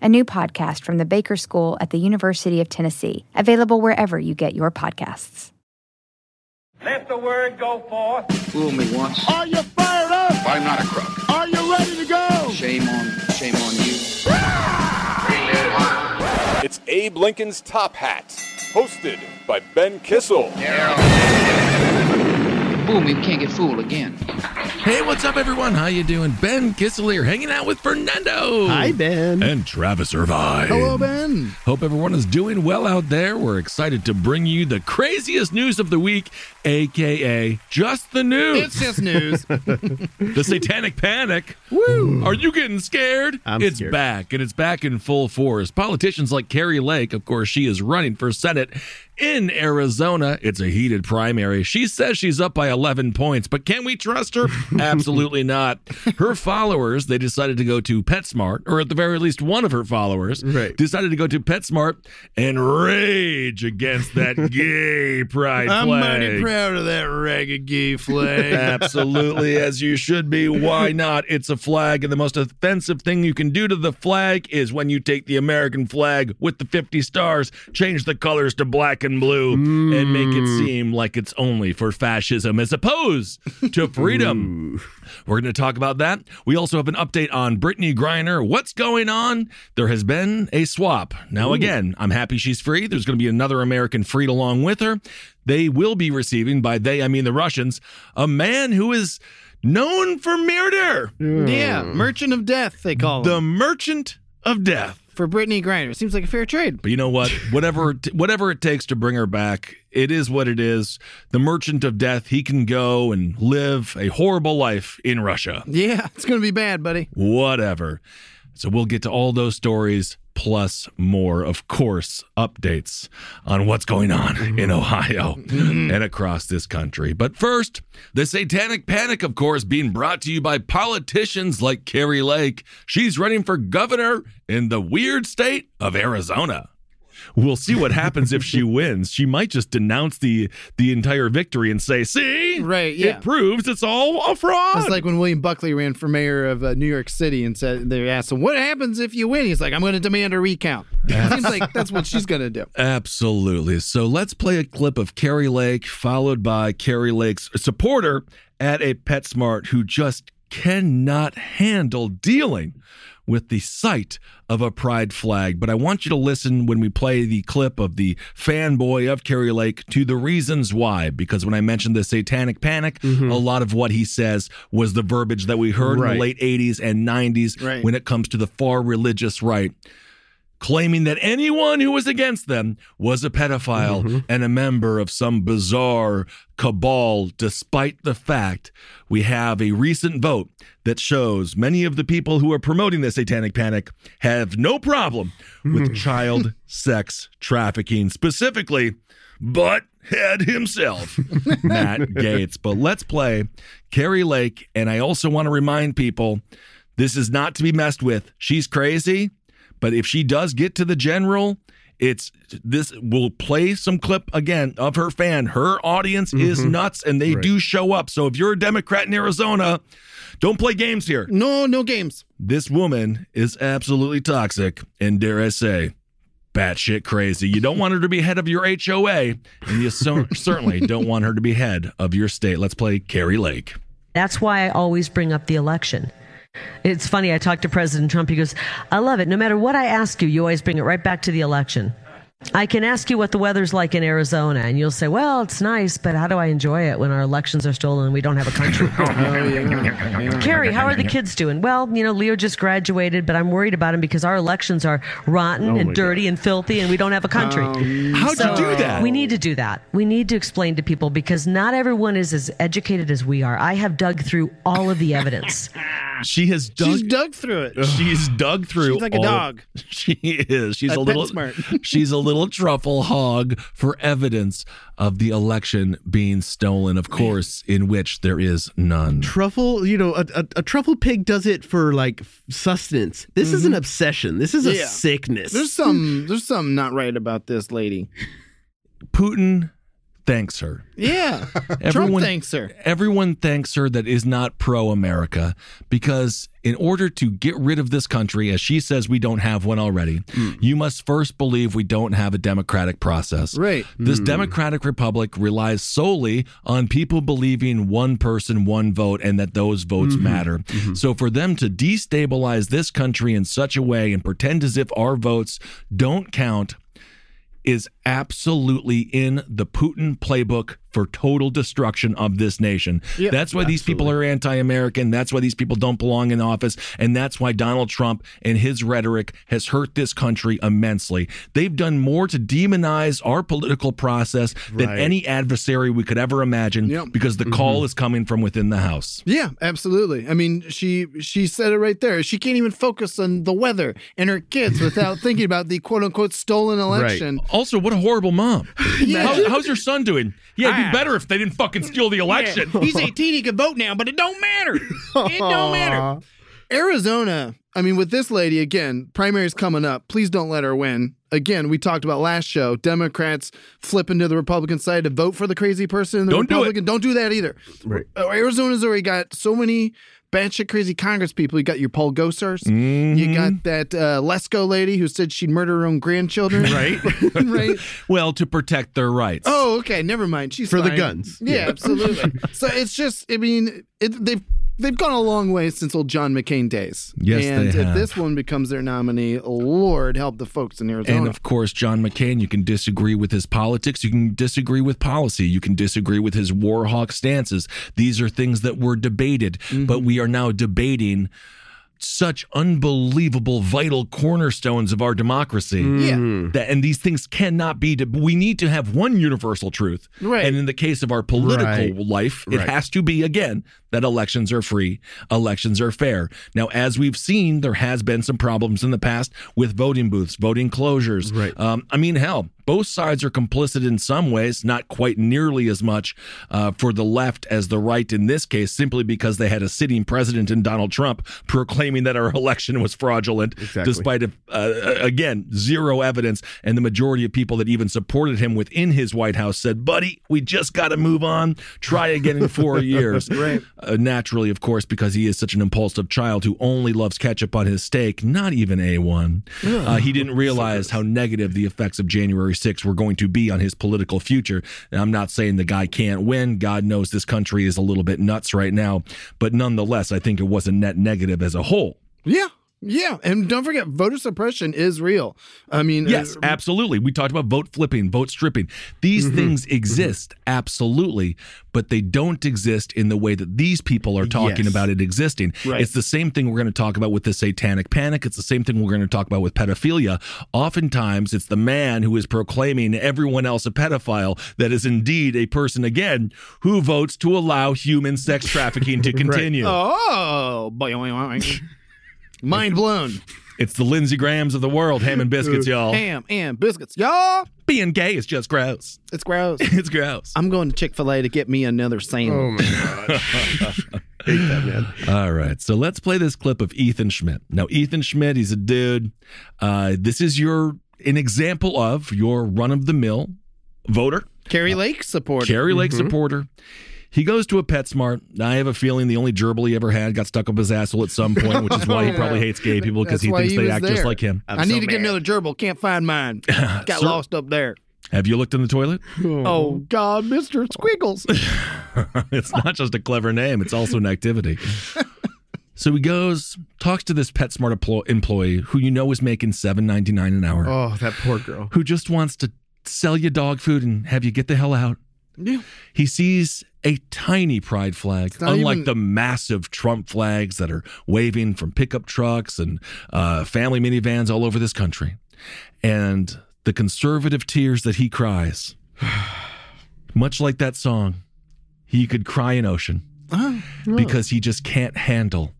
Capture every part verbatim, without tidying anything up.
a new podcast from the Baker School at the University of Tennessee, available wherever you get your podcasts. Let the word go forth. Fool me once. Are you fired up? I'm not a crook. Are you ready to go? Shame on, shame on you. It's Abe Lincoln's Top Hat, hosted by Ben Kissel. Yeah. Fool me, we can't get fooled again. Hey, what's up, everyone? How you doing? Ben Kissel here, hanging out with Fernando. Hi, Ben. And Travis Irvine. Hello, Ben. Hope everyone is doing well out there. We're excited to bring you the craziest news of the week, a k a just the news. It's just news. The satanic panic. Woo. Are you getting scared? I'm it's scared. back, and it's back in full force. Politicians like Kari Lake, of course, she is running for Senate in Arizona. It's a heated primary. She says she's up by eleven points, but can we trust her? Absolutely not. Her followers, they decided to go to PetSmart, or at the very least one of her followers, right. decided to go to PetSmart and rage against that gay pride I'm flag. I'm mighty proud of that ragged gay flag. Absolutely, as you should be. Why not? It's a flag, and the most offensive thing you can do to the flag is when you take the American flag with the fifty stars, change the colors to black and blue, mm. and make it seem like it's only for fascism as opposed to freedom. We're going to talk about that. We also have an update on Brittney Griner. What's going on? There has been a swap. Now, Ooh. again, I'm happy she's free. There's going to be another American freed along with her. They will be receiving, by they, I mean the Russians, a man who is known for murder. Yeah, yeah. Merchant of Death, they call him. The Merchant of Death. For Brittney Griner. It seems like a fair trade. But you know what? Whatever t- whatever it takes to bring her back, it is what it is. The Merchant of Death, he can go and live a horrible life in Russia. Yeah, it's going to be bad, buddy. Whatever. So we'll get to all those stories, plus more, of course, updates on what's going on in Ohio and across this country. But first, the satanic panic, of course, being brought to you by politicians like Kari Lake. She's running for governor in the weird state of Arizona. We'll see what happens if she wins. She might just denounce the the entire victory and say, see, right, yeah. it proves it's all a fraud. It's like when William Buckley ran for mayor of uh, New York City and said, they asked him, what happens if you win? He's like, I'm going to demand a recount. It seems like that's what she's going to do. Absolutely. So let's play a clip of Kari Lake followed by Kari Lake's supporter at a PetSmart who just cannot handle dealing with the sight of a pride flag. But I want you to listen when we play the clip of the fanboy of Kari Lake to the reasons why, because when I mentioned the satanic panic, mm-hmm. a lot of what he says was the verbiage that we heard right. in the late eighties and nineties right. when it comes to the far religious right, claiming that anyone who was against them was a pedophile mm-hmm. and a member of some bizarre cabal, despite the fact we have a recent vote that shows many of the people who are promoting the satanic panic have no problem with mm. child sex trafficking, specifically butthead himself, Matt Gaetz. But let's play Kari Lake, and I also want to remind people, this is not to be messed with. She's crazy. But if she does get to the general, it's this. We'll play some clip again of her fan. Her audience mm-hmm. is nuts, and they right. do show up. So if you're a Democrat in Arizona, don't play games here. No, no games. This woman is absolutely toxic, and dare I say, batshit crazy. You don't want her to be head of your H O A, and you so- certainly don't want her to be head of your state. Let's play Kari Lake. That's why I always bring up the election. It's funny, I talked to President Trump, he goes, I love it. No matter what I ask you, you always bring it right back to the election. I can ask you what the weather's like in Arizona, and you'll say, well, it's nice, but how do I enjoy it when our elections are stolen and we don't have a country? oh, yeah, yeah. Kari, how are the kids doing? Well, you know, Leo just graduated, but I'm worried about him because our elections are rotten oh and dirty God. and filthy, and we don't have a country. Um, How'd so you do that? We need to do that. We need to explain to people, because not everyone is as educated as we are. I have dug through all of the evidence. She has dug, she's dug through it. She's dug through. She's like all, a dog. She is. She's a, a little smart. She's a little truffle hog for evidence of the election being stolen, of course, in which there is none. Truffle, you know, a, a, a truffle pig does it for like sustenance. This mm-hmm. is an obsession. This is yeah. a sickness. There's some. There's something not right about this lady. Putin thanks her. Yeah. Everyone, Trump thanks her. Everyone thanks her that is not pro-America, because in order to get rid of this country, as she says we don't have one already, mm. you must first believe we don't have a democratic process. Right. This mm. democratic republic relies solely on people believing one person, one vote, and that those votes mm-hmm. matter. Mm-hmm. So for them to destabilize this country in such a way and pretend as if our votes don't count is absolutely in the Putin playbook for total destruction of this nation. Yep. That's why absolutely. These people are anti-American. That's why these people don't belong in office. And that's why Donald Trump and his rhetoric has hurt this country immensely. They've done more to demonize our political process right. than any adversary we could ever imagine, yep. because the mm-hmm. call is coming from within the house. Yeah, absolutely. I mean, she she said it right there. She can't even focus on the weather and her kids without thinking about the quote-unquote stolen election. Right. Also, what a horrible mom. yeah. How, how's your son doing? Yeah. I It'd be better if they didn't fucking steal the election. Yeah. He's eighteen, he can vote now, but it don't matter. It don't matter. Arizona, I mean, with this lady, again, primary's coming up. Please don't let her win. Again, we talked about last show, Democrats flipping to the Republican side to vote for the crazy person. The don't Republican. do it. Don't do that either. Right. Arizona's already got so many batshit crazy Congress people. You got your Paul Gosars. Mm-hmm. You got that uh, Lesko lady who said she'd murder her own grandchildren. Right. right. Well, to protect their rights. Oh, okay. Never mind. She's for fine. the guns. Yeah, yeah. absolutely. So it's just, I mean, it, they've they've gone a long way since old John McCain days. Yes, and they have. If this one becomes their nominee, Lord help the folks in Arizona. And of course, John McCain, you can disagree with his politics, you can disagree with policy, you can disagree with his war hawk stances. These are things that were debated, mm-hmm. but we are now debating such unbelievable vital cornerstones of our democracy. Yeah. That, and these things cannot be, de- we need to have one universal truth. Right. And in the case of our political right. life, it right. has to be, again, that elections are free, elections are fair. Now, as we've seen, there has been some problems in the past with voting booths, voting closures. Right. Um, I mean, hell, both sides are complicit in some ways, not quite nearly as much uh, for the left as the right in this case, simply because they had a sitting president in Donald Trump proclaiming that our election was fraudulent, exactly. despite, a, uh, again, zero evidence. And the majority of people that even supported him within his White House said, buddy, we just got to move on. Try again in four years. Right. Uh, naturally, of course, because he is such an impulsive child who only loves ketchup on his steak, not even A one. Yeah. Uh, he didn't realize how negative the effects of January sixth were going to be on his political future. And I'm not saying the guy can't win. God knows this country is a little bit nuts right now. But nonetheless, I think it was a net negative as a whole. Yeah. Yeah, and don't forget, voter suppression is real. I mean, yes, uh, absolutely. We talked about vote flipping, vote stripping. These mm-hmm, things exist, mm-hmm. absolutely, but they don't exist in the way that these people are talking yes. about it existing. Right. It's the same thing we're going to talk about with the satanic panic. It's the same thing we're going to talk about with pedophilia. Oftentimes, it's the man who is proclaiming everyone else a pedophile that is indeed a person, again, who votes to allow human sex trafficking to continue. right. Oh, boing. Mind blown. It's the Lindsey Grahams of the world, ham and biscuits, y'all. Ham and biscuits, y'all. Being gay is just gross. It's gross. It's gross. I'm going to Chick-fil-A to get me another sandwich. Oh, my gosh. Hate that, man. All right. So let's play this clip of Ethan Schmitt. Now, Ethan Schmitt, he's a dude. Uh, this is your an example of your run-of-the-mill voter. Kari Lake supporter. Kari Lake mm-hmm. supporter. He goes to a PetSmart. I have a feeling the only gerbil he ever had got stuck up his asshole at some point, which is why he probably hates gay people because he thinks he they act there. just like him. I'm I need so to mad. get another gerbil. Can't find mine. Got Sir, lost up there. Have you looked in the toilet? Oh, oh God, Mister Squiggles. It's not just a clever name. It's also an activity. So he goes, talks to this PetSmart employee who you know is making seven dollars and ninety-nine cents an hour. Oh, that poor girl. Who just wants to sell you dog food and have you get the hell out. Yeah. He sees a tiny pride flag, unlike even... the massive Trump flags that are waving from pickup trucks and uh, family minivans all over this country. And the conservative tears that he cries, much like that song, he could cry an ocean oh, no. because he just can't handle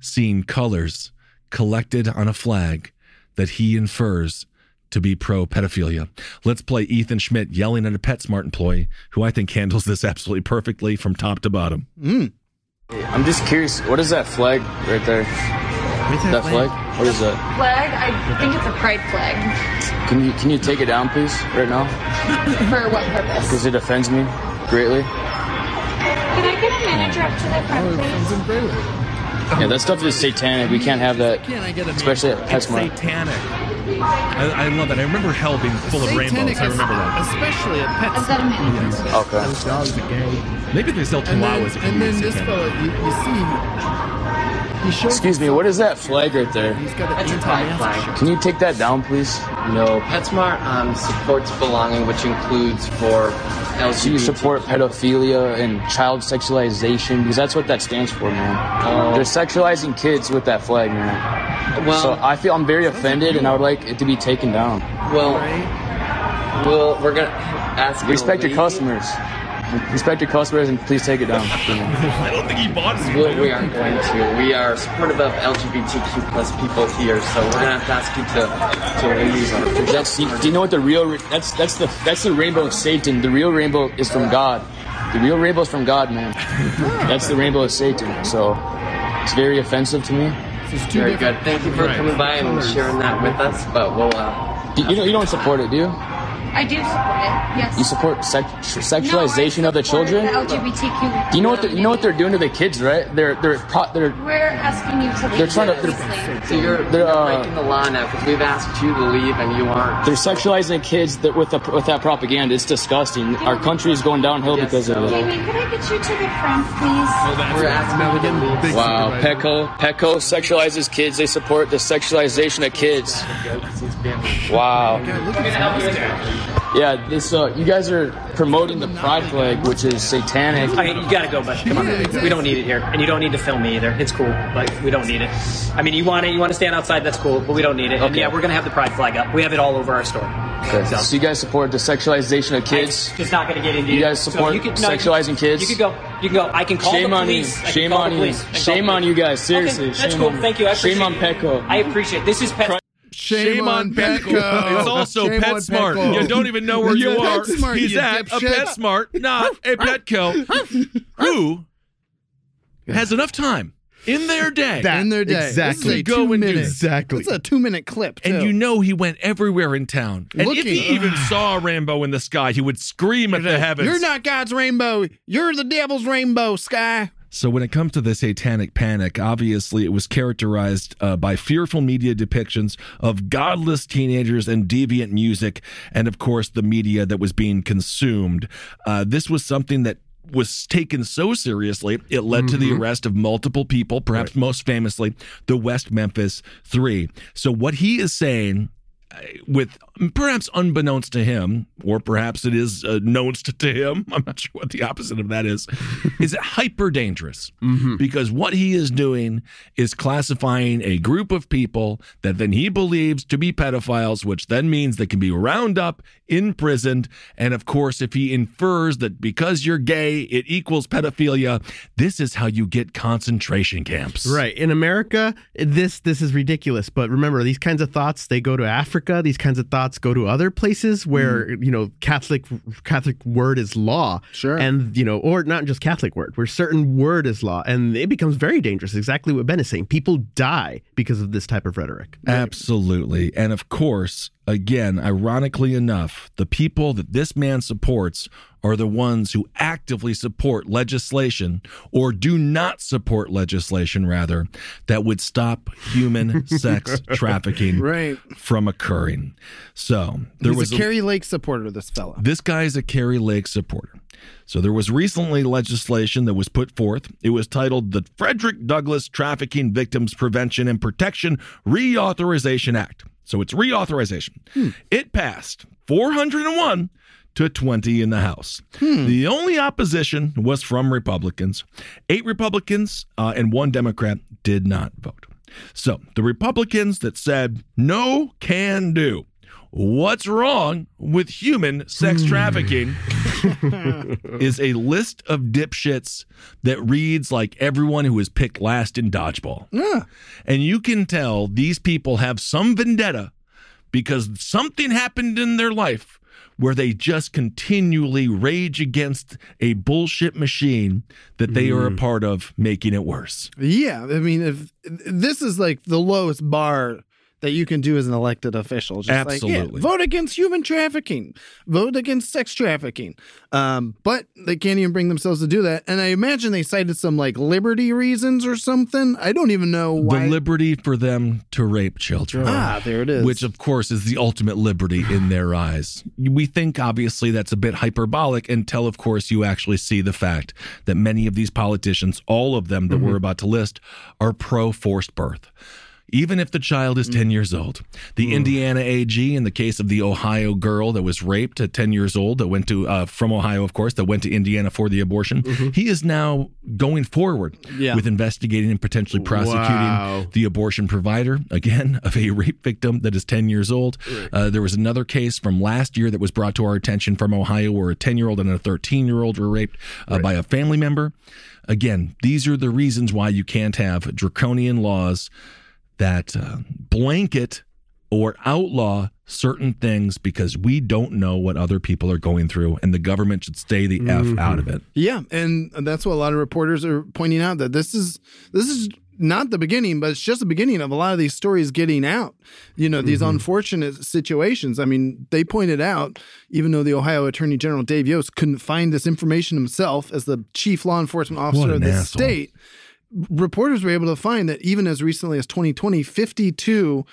seeing colors collected on a flag that he infers to be pro-pedophilia. Let's play Ethan Schmitt yelling at a PetSmart employee who I think handles this absolutely perfectly from top to bottom. Mm. I'm just curious, what is that flag right there? That, that flag? flag? What is that? Flag? I think it's a pride flag. Can you can you take it down, please, right now? For what purpose? Because it offends me greatly. Can I get a manager up to the front, please? Yeah, that stuff is satanic. We can't have that, especially at PetSmart. It's satanic. I, I love that. I remember hell being full of rainbows. I remember that. Especially at PetSmart. Is that a man? Yes. Okay. Those dogs are gay. Maybe they sell chihuahuas. And then this fellow, you, you see, he Excuse me, what is that flag right there? He's got an anti flag. Can you take that down, please? No, PetSmart um, supports belonging, which includes for L G B T. So you support pedophilia and child sexualization, because that's what that stands for, man. Um, They're sexualizing kids with that flag, man. Well, so I feel I'm very offended, and I would like it to be taken down. Well, right. well, we're gonna ask. Respect your customers. Respect your customers, and please take it down. I don't think he bought it. Well, we aren't going to. We are supportive of L G B T Q plus people here, so we're gonna have to ask you to to remove them. That's, do you know what the real? Re- that's that's the that's the rainbow of Satan. The real rainbow is from God. The real rainbow is from God, man. That's the rainbow of Satan. So it's very offensive to me. Very good. Thank you for right. coming by and sharing that with us. But we'll. Uh, you, you don't you don't support it, do you? I do support it. Yes. You support sex, sexualization no, of the children? The L G B T Q. Do you know what the, you know what they're doing to the kids, right? They're they're they're. We're asking you to leave. They're trying to. They're, so you're, they're uh, breaking the law now because we've asked you to leave and you aren't. They're sexualizing kids that with the, with that propaganda. It's disgusting. Our country is going downhill yes, because of it. Damon, can I get you to the front, please? Well, we're asking you. Wow, Petco Petco sexualizes kids. They support the sexualization of kids. Wow. Yeah, this uh, you guys are promoting the pride flag, which is satanic. Okay, you gotta go, but come on, we don't need it here, and you don't need to film me either. It's cool, but we don't need it. I mean, you want it, you want to stand outside, that's cool, but we don't need it. Okay. And yeah, we're gonna have the pride flag up. We have it all over our store. Okay. So, so you guys support the sexualization of kids? It's not gonna get into you. You guys support so you could, no, sexualizing you can, kids? You can go. You can go. I can call Shame the police. On you. Shame on you. Shame on you guys. Seriously. Okay, that's Shame cool. On, Thank you. I appreciate Shame on Petco. I appreciate it. This is Petco. Shame, Shame on Petco. It's also Shame PetSmart. You don't even know where you are. PetSmart, He's you at a shit. PetSmart, not a Petco, who has enough time in their day. That, in their day. Exactly. Go and do exactly. It's a two-minute clip, too. And you know he went everywhere in town. And Looking, if he even saw a rainbow in the sky, he would scream at the heavens. You're not God's rainbow. You're the devil's rainbow, Sky. So when it comes to the satanic panic, obviously it was characterized uh, by fearful media depictions of godless teenagers and deviant music, and of course the media that was being consumed. Uh, this was something that was taken so seriously, it led mm-hmm. to the arrest of multiple people, perhaps right. most famously, the West Memphis Three. So what he is saying, with perhaps unbeknownst to him, or perhaps it is uh, knownst to him, I'm not sure what the opposite of that is, is hyper dangerous mm-hmm. because what he is doing is classifying a group of people that then he believes to be pedophiles, which then means they can be round up, imprisoned, and of course if he infers that because you're gay it equals pedophilia, this is how you get concentration camps. Right. In America, this this is ridiculous, but remember, these kinds of thoughts, they go to Africa. These kinds of thoughts go to other places where, mm. you know, Catholic Catholic word is law. Sure. And, you know, or not just Catholic word, where certain word is law. And it becomes very dangerous. Exactly what Ben is saying. People die because of this type of rhetoric. Right? Absolutely. And of course, again, ironically enough, the people that this man supports are the ones who actively support legislation, or do not support legislation, rather, that would stop human sex trafficking right. from occurring. So there He's was a Kari Lake supporter, this fella. This guy is a Kari Lake supporter. So there was recently legislation that was put forth. It was titled the Frederick Douglass Trafficking Victims Prevention and Protection Reauthorization Act. So it's reauthorization. Hmm. It passed four hundred one to twenty in the House. Hmm. The only opposition was from Republicans. Eight Republicans uh, and one Democrat did not vote. So the Republicans that said no can do. What's wrong with human sex trafficking is a list of dipshits that reads like everyone who was picked last in dodgeball. Yeah. And you can tell these people have some vendetta because something happened in their life where they just continually rage against a bullshit machine that they mm. are a part of, making it worse. Yeah. I mean, if this is like the lowest bar that you can do as an elected official. Just Absolutely. Like, yeah, vote against human trafficking. Vote against sex trafficking. Um, but they can't even bring themselves to do that. And I imagine they cited some, like, liberty reasons or something. I don't even know why. The liberty for them to rape children. Ah, there it is. Which, of course, is the ultimate liberty in their eyes. We think, obviously, that's a bit hyperbolic until, of course, you actually see the fact that many of these politicians, all of them that mm-hmm. we're about to list, are pro-forced birth. Even if the child is ten years old, the mm. Indiana A G, in the case of the Ohio girl that was raped at ten years old, that went to uh, from Ohio, of course, that went to Indiana for the abortion. Mm-hmm. He is now going forward yeah. with investigating and potentially prosecuting wow. the abortion provider, again, of a rape victim that is ten years old. Right. Uh, there was another case from last year that was brought to our attention from Ohio where a ten-year-old and a thirteen-year-old were raped uh, right. by a family member. Again, these are the reasons why you can't have draconian laws that uh, blanket or outlaw certain things, because we don't know what other people are going through, and the government should stay the mm-hmm. F out of it. Yeah, and that's what a lot of reporters are pointing out, that this is this is not the beginning, but it's just the beginning of a lot of these stories getting out, you know, these mm-hmm. unfortunate situations. I mean, they pointed out, even though the Ohio Attorney General Dave Yost couldn't find this information himself as the chief law enforcement officer of the asshole. state, reporters were able to find that even as recently as twenty twenty, fifty-two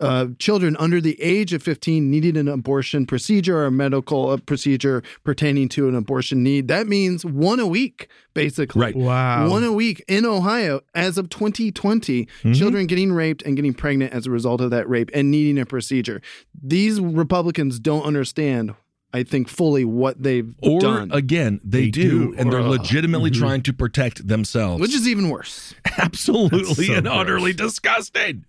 uh, children under the age of fifteen needed an abortion procedure or a medical procedure pertaining to an abortion need. That means one a week, basically. Right. Wow. One a week in Ohio as of twenty twenty, mm-hmm. children getting raped and getting pregnant as a result of that rape and needing a procedure. These Republicans don't understand, I think, fully what they've or, done. Or, again, they, they do, do, and they're uh, legitimately mm-hmm. trying to protect themselves. Which is even worse. Absolutely so and gross. Utterly disgusting.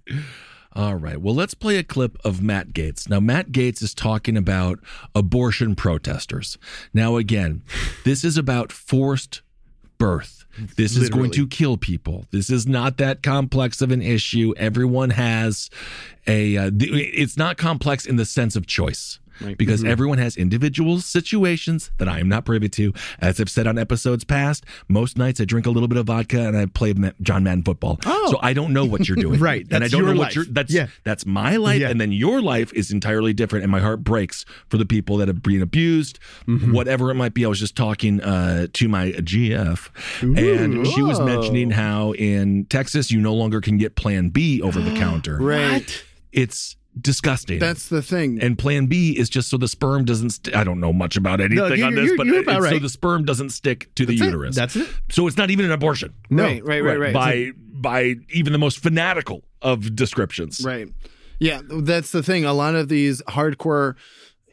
All right, well, let's play a clip of Matt Gaetz. Now, Matt Gaetz is talking about abortion protesters. Now, again, this is about forced birth. This Literally. is going to kill people. This is not that complex of an issue. Everyone has a uh, – th- it's not complex in the sense of choice. Right. Because mm-hmm. everyone has individual situations that I am not privy to. As I've said on episodes past, most nights I drink a little bit of vodka and I play John Madden football. Oh. So I don't know what you're doing. Right. That's and I don't your know life. What you're that's yeah. that's my life yeah. and then your life is entirely different, and my heart breaks for the people that have been abused, mm-hmm. whatever it might be. I was just talking uh, to my G F Ooh, and she whoa. was mentioning how in Texas you no longer can get Plan B over the counter. Right. What? It's disgusting. That's the thing. And Plan B is just so the sperm doesn't st- I don't know much about anything no, you're, on this, you're, but you're about right. so the sperm doesn't stick to That's the it. uterus. That's it. So it's not even an abortion. No. Right, right, right, right. By so, by even the most fanatical of descriptions. Right. Yeah, that's the thing. A lot of these hardcore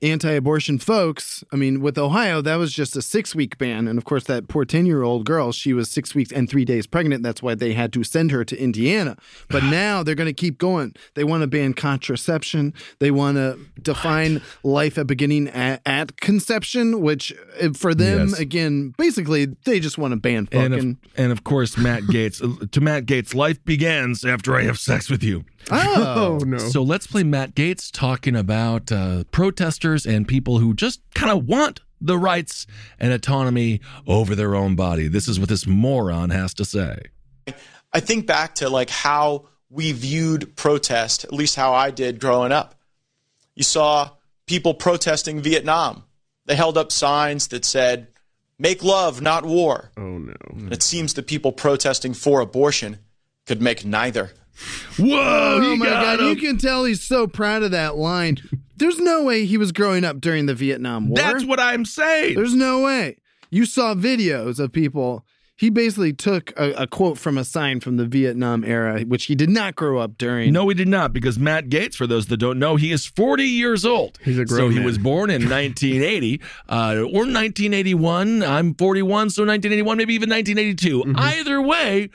anti-abortion folks, I mean, with Ohio, that was just a six-week ban. And, of course, that poor ten-year-old girl, she was six weeks and three days pregnant. That's why they had to send her to Indiana. But now they're going to keep going. They want to ban contraception. They want to define what? life at beginning at, at conception, which for them, yes. again, basically, they just want to ban fucking. And of, and of course, Matt Gaetz, to Matt Gaetz, life begins after I have sex with you. Oh. oh, no. So let's play Matt Gaetz talking about uh, protesters and people who just kind of want the rights and autonomy over their own body. This is what this moron has to say. I think back to like how we viewed protest, at least how I did growing up. You saw people protesting Vietnam. They held up signs that said, make love, not war. Oh, no. And it seems the people protesting for abortion could make neither. Whoa! Oh, my God. Him. You can tell he's so proud of that line. There's no way he was growing up during the Vietnam War. That's what I'm saying. There's no way. You saw videos of people. He basically took a, a quote from a sign from the Vietnam era, which he did not grow up during. No, he did not, because Matt Gaetz, for those that don't know, he is forty years old. He's a grown So man. He was born in nineteen eighty uh, or nineteen eighty-one. I'm forty-one, so nineteen eighty-one, maybe even nineteen eighty-two. Mm-hmm. Either way,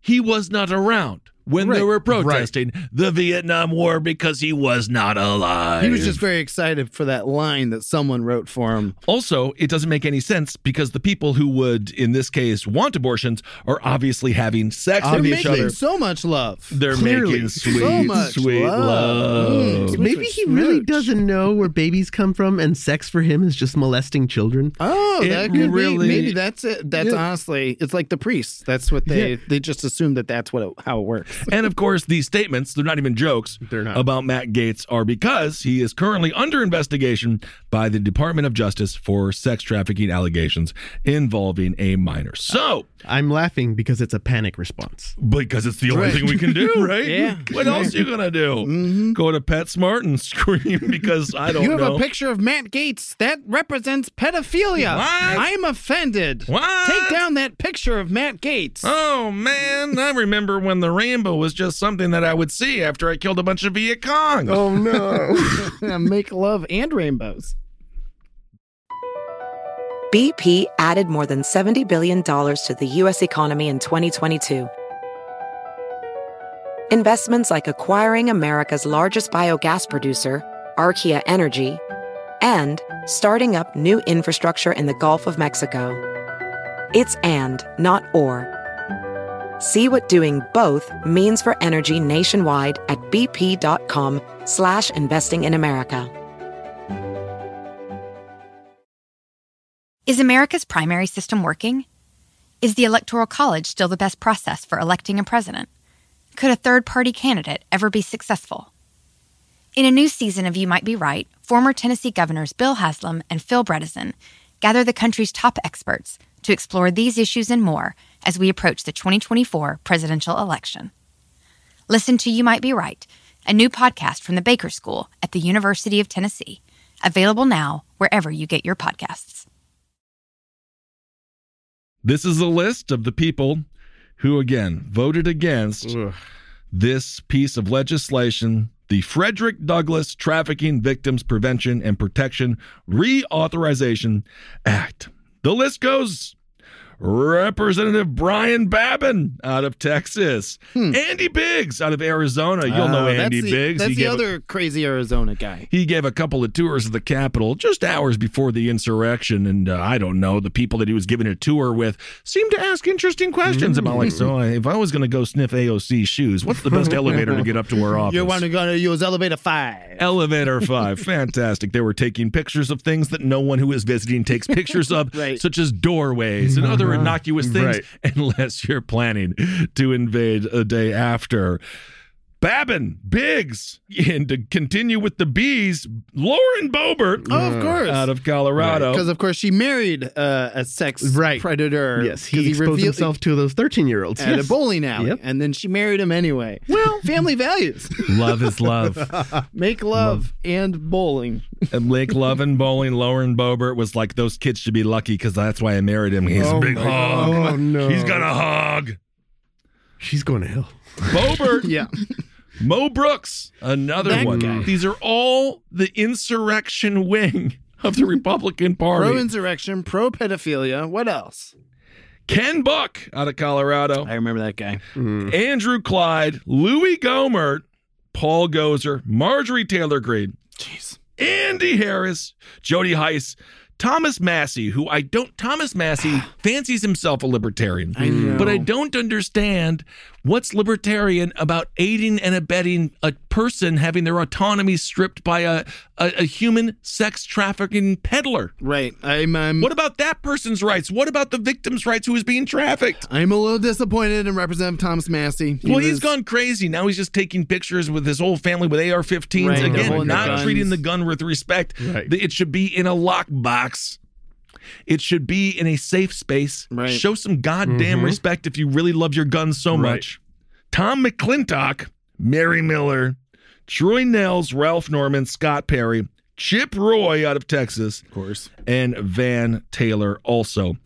he was not around when right. they were protesting right. the Vietnam War because he was not alive. He was just very excited for that line that someone wrote for him. Also, it doesn't make any sense because the people who would, in this case, want abortions are obviously having sex They're with each other. They're making so much love. They're Clearly. making sweet, so much sweet love. love. Mm, Maybe he smooch. really doesn't know where babies come from, and sex for him is just molesting children. Oh, it that could really, be. Maybe that's it. That's yeah. honestly, it's like the priests. That's what they, yeah. they just assume that that's what it, how it works. And, of course, these statements, they're not even jokes, they're not. About Matt Gaetz are because he is currently under investigation by the Department of Justice for sex trafficking allegations involving a minor. So I'm laughing because it's a panic response. Because it's the only right. thing we can do, right? yeah. What yeah. else are you going to do? Mm-hmm. Go to PetSmart and scream because I don't know. You have know. a picture of Matt Gaetz that represents pedophilia. What? I'm offended. What? Take down that picture of Matt Gaetz. Oh, man. I remember when the rainbow was just something that I would see after I killed a bunch of Viet Cong. Oh, no. Make love and rainbows. B P added more than seventy billion dollars to the U S economy in twenty twenty-two. Investments like acquiring America's largest biogas producer, Archaea Energy, and starting up new infrastructure in the Gulf of Mexico. It's and, not or. See what doing both means for energy nationwide at bp.com slash investing in America. Is America's primary system working? Is the Electoral College still the best process for electing a president? Could a third-party candidate ever be successful? In a new season of You Might Be Right, former Tennessee governors Bill Haslam and Phil Bredesen gather the country's top experts to explore these issues and more as we approach the twenty twenty-four presidential election. Listen to You Might Be Right, a new podcast from the Baker School at the University of Tennessee, available now wherever you get your podcasts. This is a list of the people who, again, voted against Ugh. this piece of legislation, the Frederick Douglass Trafficking Victims Prevention and Protection Reauthorization Act. The list goes: Representative Brian Babin out of Texas. Hmm. Andy Biggs out of Arizona. You'll uh, know Andy that's the, Biggs. That's he the gave other a, crazy Arizona guy. He gave a couple of tours of the Capitol just hours before the insurrection. And uh, I don't know, the people that he was giving a tour with seemed to ask interesting questions mm-hmm. about, like, so if I was going to go sniff A O C shoes, what's the best elevator to get up to our office? You want to go to use elevator five. Elevator five. Fantastic. They were taking pictures of things that no one who is visiting takes pictures of, right. such as doorways and other innocuous things, right. unless you're planning to invade a day after. Babin, Biggs, and to continue with the bees, Lauren Boebert, oh, of course, out of Colorado, because right. of course she married uh, a sex right. predator. Yes, he exposed he himself to those thirteen-year-olds at yes. a bowling alley, yep. and then she married him anyway. Well, family values. Love is love. Make love, love and bowling. And make love and bowling. Lauren Boebert was like, those kids should be lucky because that's why I married him. He's oh a big hog. God. Oh no, he's got a hog. She's going to hell. Boebert. yeah. Mo Brooks, another that one. Guy. These are all the insurrection wing of the Republican Party. Pro-insurrection, pro-pedophilia. What else? Ken Buck out of Colorado. I remember that guy. Mm. Andrew Clyde, Louis Gohmert, Paul Gosar, Marjorie Taylor Greene, Jeez. Andy Harris, Jody Heiss, Thomas Massie, who I don't, Thomas Massie fancies himself a libertarian, I know. But I don't understand what's libertarian about aiding and abetting a person having their autonomy stripped by a, a, a human sex trafficking peddler. Right. I'm, I'm. What about that person's rights? What about the victim's rights who is being trafficked? I'm a little disappointed in Representative Thomas Massie. He well, was... he's gone crazy. Now he's just taking pictures with his whole family with A R fifteens. Right. Again, not guns. Treating the gun with respect. Right. It should be in a lockbox. It should be in a safe space. Right. Show some goddamn mm-hmm. respect if you really love your guns so right. much. Tom McClintock, Mary Miller, Troy Nels, Ralph Norman, Scott Perry, Chip Roy out of Texas, of course, and Van Taylor also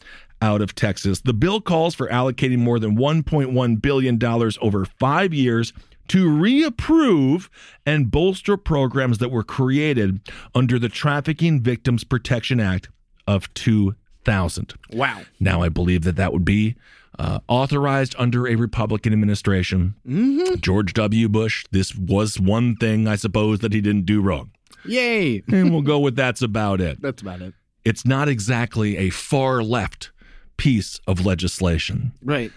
out of Texas. The bill calls for allocating more than one point one billion dollars over five years to reapprove and bolster programs that were created under the Trafficking Victims Protection Act of two thousand. Wow. Now, I believe that that would be uh, authorized under a Republican administration. Mm-hmm. George W. Bush, this was one thing, I suppose, that he didn't do wrong. Yay. And we'll go with that's about it. That's about it. It's not exactly a far left piece of legislation. Right.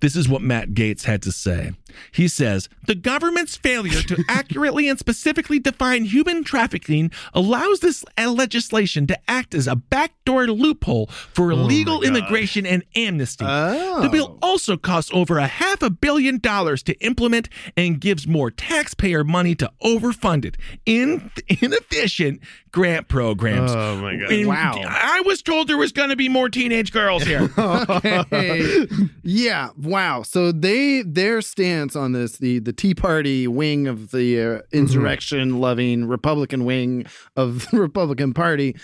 This is what Matt Gaetz had to say. He says, the government's failure to accurately and specifically define human trafficking allows this legislation to act as a backdoor loophole for illegal oh immigration and amnesty. Oh. The bill also costs over a half a billion dollars to implement and gives more taxpayer money to overfunded, in- inefficient grant programs. Oh, my God. And wow. I was told there was going to be more teenage girls here. Okay. Yeah. Wow. So they their stance on this, the, the Tea Party wing of the uh, insurrection-loving Republican wing of the Republican Party,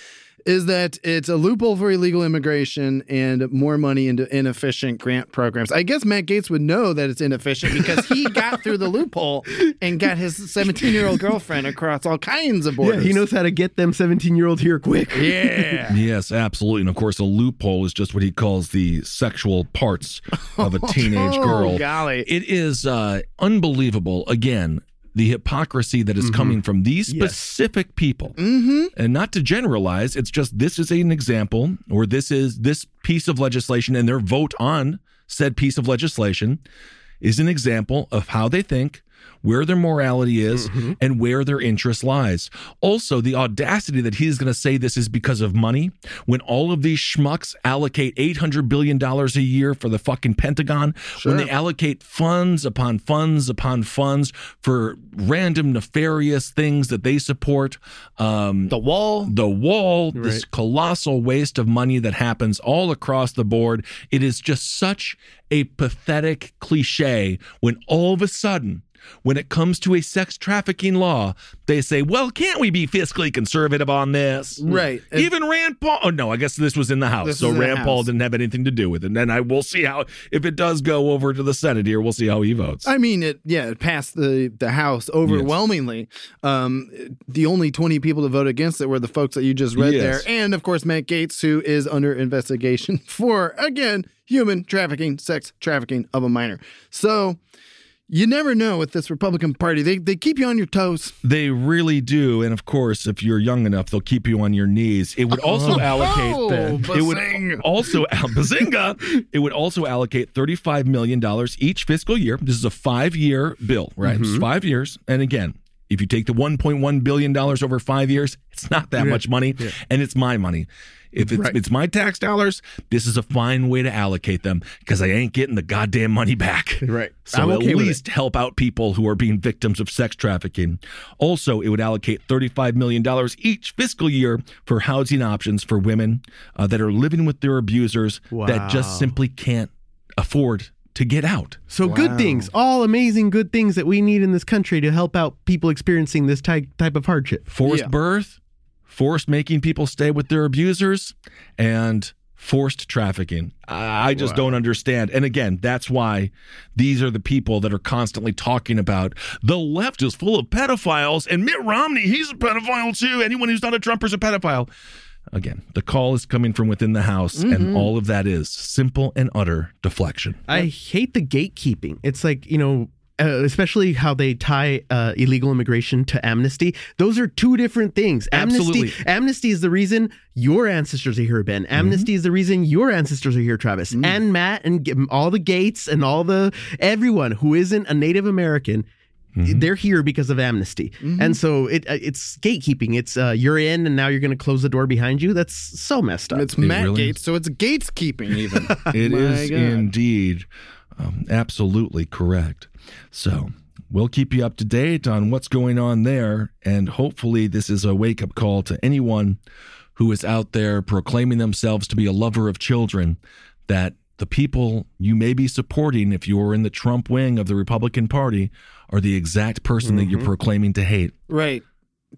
is that it's a loophole for illegal immigration and more money into inefficient grant programs. I guess Matt Gaetz would know that it's inefficient because he got through the loophole and got his seventeen-year-old girlfriend across all kinds of borders. Yeah, he knows how to get them seventeen-year-olds here quick. Yeah. Yes, absolutely. And, of course, a loophole is just what he calls the sexual parts of a teenage girl. Oh, golly. It is uh, unbelievable, again, the hypocrisy that is mm-hmm. coming from these yes. specific people. Mm-hmm. And not to generalize, it's just this is an example, or this is this piece of legislation and their vote on said piece of legislation is an example of how they think, where their morality is, mm-hmm. and where their interest lies. Also, the audacity that he's going to say this is because of money, when all of these schmucks allocate eight hundred billion dollars a year for the fucking Pentagon, sure. when they allocate funds upon funds upon funds for random nefarious things that they support. Um, the wall. The wall, right. This colossal waste of money that happens all across the board. It is just such a pathetic cliche when all of a sudden, when it comes to a sex trafficking law, they say, well, can't we be fiscally conservative on this? Right. And even Rand Paul. Oh, no, I guess this was in the House. So Rand Paul didn't have anything to do with it. And then I will see how, if it does go over to the Senate here, we'll see how he votes. I mean, it. yeah, it passed the, the House overwhelmingly. Yes. Um, the only twenty people to vote against it were the folks that you just read yes. there. And, of course, Matt Gaetz, who is under investigation for, again, human trafficking, sex trafficking of a minor. So you never know with this Republican Party. They they keep you on your toes. They really do. And, of course, if you're young enough, they'll keep you on your knees. It would also oh, allocate oh, the, it would also bazinga. It would also allocate thirty-five million dollars each fiscal year. This is a five-year bill, right? Mm-hmm. It's five years. And, again, if you take the one point one billion dollars over five years, it's not that yeah. much money. Yeah. And it's my money. If it's, right. it's my tax dollars, this is a fine way to allocate them because I ain't getting the goddamn money back. Right. So I'm okay at least help out people who are being victims of sex trafficking. Also, it would allocate thirty-five million dollars each fiscal year for housing options for women uh, that are living with their abusers wow. that just simply can't afford to get out. So wow. good things, all amazing good things that we need in this country to help out people experiencing this type type of hardship. Forced yeah. birth. Forced making people stay with their abusers, and forced trafficking. I just wow. don't understand. And again, that's why these are the people that are constantly talking about the left is full of pedophiles, and Mitt Romney, he's a pedophile too. Anyone who's not a Trumper's a pedophile. Again, the call is coming from within the House, mm-hmm. and all of that is simple and utter deflection. I hate the gatekeeping. It's like, you know, Uh, especially how they tie uh, illegal immigration to amnesty. Those are two different things. Amnesty, Absolutely. Amnesty is the reason your ancestors are here, Ben. Amnesty mm-hmm. is the reason your ancestors are here, Travis. Mm-hmm. And Matt and all the Gaetz and all the everyone who isn't a Native American, mm-hmm. they're here because of amnesty. Mm-hmm. And so it it's gatekeeping. It's uh, you're in and now you're going to close the door behind you. That's so messed up. It's it Matt really Gaetz, is. So it's Gatekeeping even. It My is God. Indeed. Um, absolutely correct. So we'll keep you up to date on what's going on there. And hopefully this is a wake-up call to anyone who is out there proclaiming themselves to be a lover of children, that the people you may be supporting if you are in the Trump wing of the Republican Party are the exact person mm-hmm. that you're proclaiming to hate. Right.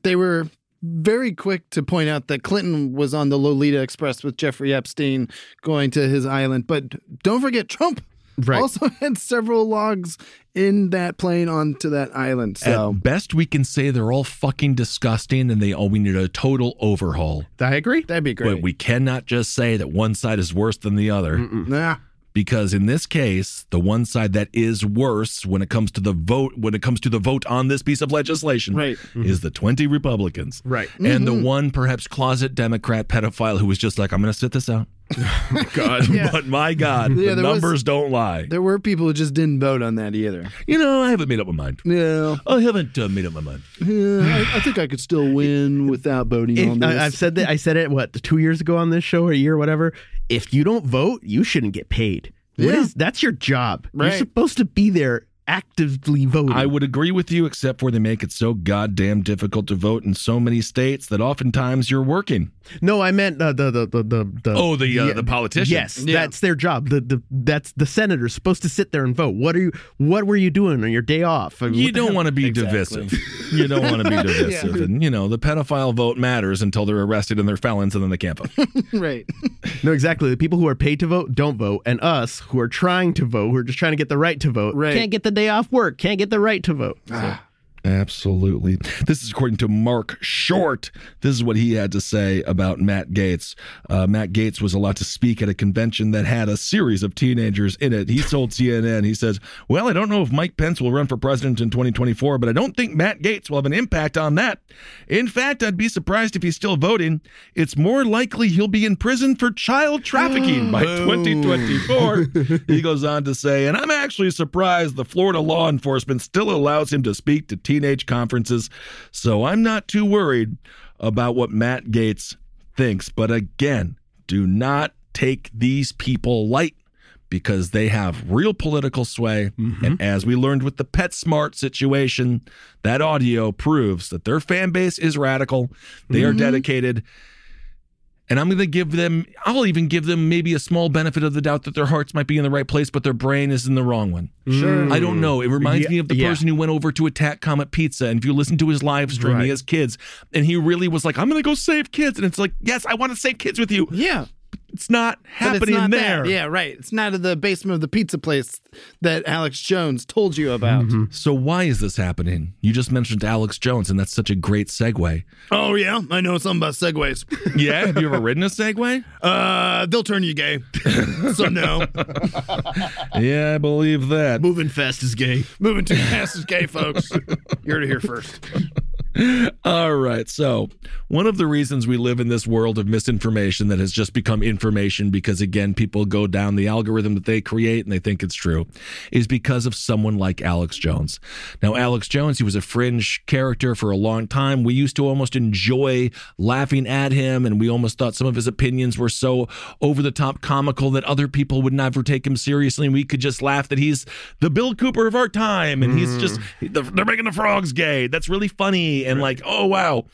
They were very quick to point out that Clinton was on the Lolita Express with Jeffrey Epstein going to his island. But don't forget Trump. Right. Also had several logs in that plane onto that island. So at best we can say they're all fucking disgusting and they all we need a total overhaul. I agree. That'd be great. But we cannot just say that one side is worse than the other. Nah. Because in this case, the one side that is worse when it comes to the vote, when it comes to the vote on this piece of legislation, right. mm-hmm. is the twenty Republicans. Right. Mm-hmm. And the one perhaps closet Democrat pedophile who was just like, I'm going to sit this out. Oh my God. Yeah. But my God, yeah, the numbers was, don't lie. There were people who just didn't vote on that either. You know, I haven't made up my mind. Yeah. I haven't uh, made up my mind. Yeah, I, I think I could still win without voting if, on this. I, I've said that. I said it, what, two years ago on this show or a year or whatever. If you don't vote, you shouldn't get paid. Yeah. What is, that's your job. Right. You're supposed to be there actively voting. I would agree with you, except for they make it so goddamn difficult to vote in so many states that oftentimes you're working. No, I meant uh, the, the the the the oh the uh, the, the politician. Yes, yeah. That's their job. The the that's the senator's supposed to sit there and vote. What are you? What were you doing on your day off? I mean, you don't want to be exactly. divisive. You don't want to be divisive, yeah. and you know the pedophile vote matters until they're arrested and they're felons and then they can't vote. Right. No, exactly. The people who are paid to vote don't vote, and us who are trying to vote, who are just trying to get the right to vote, right. can't get the day off work, can't get the right to vote. So. Absolutely. This is according to Mark Short. This is what he had to say about Matt Gaetz. Uh, Matt Gaetz was allowed to speak at a convention that had a series of teenagers in it. He told C N N, he says, well, I don't know if Mike Pence will run for president in twenty twenty-four, but I don't think Matt Gaetz will have an impact on that. In fact, I'd be surprised if he's still voting. It's more likely he'll be in prison for child trafficking by twenty twenty-four. He goes on to say, and I'm actually surprised the Florida law enforcement still allows him to speak to teenage conferences, so I'm not too worried about what Matt Gaetz thinks. But again, do not take these people light because they have real political sway. Mm-hmm. And as we learned with the PetSmart situation, that audio proves that their fan base is radical. They mm-hmm. are dedicated. And I'm going to give them, I'll even give them maybe a small benefit of the doubt that their hearts might be in the right place, but their brain is in the wrong one. Sure. I don't know. It reminds yeah, me of the yeah. person who went over to attack Comet Pizza. And if you listen to his live stream, right. he has kids. And he really was like, I'm going to go save kids. And it's like, yes, I want to save kids with you. Yeah. It's not happening it's not there. That. Yeah, right. It's not in the basement of the pizza place that Alex Jones told you about. Mm-hmm. So why is this happening? You just mentioned Alex Jones, and that's such a great segue. Oh, yeah? I know something about segues. Yeah? Have you ever ridden a Segway? Uh, they'll turn you gay. So no. Yeah, I believe that. Moving fast is gay. Moving too fast is gay, folks. You're to hear first. All right. So one of the reasons we live in this world of misinformation that has just become information because, again, people go down the algorithm that they create and they think it's true is because of someone like Alex Jones. Now, Alex Jones, he was a fringe character for a long time. We used to almost enjoy laughing at him, and we almost thought some of his opinions were so over the top comical that other people would never take him seriously. And we could just laugh that he's the Bill Cooper of our time and mm. he's just they're making the frogs gay. That's really funny. And like, oh, wow.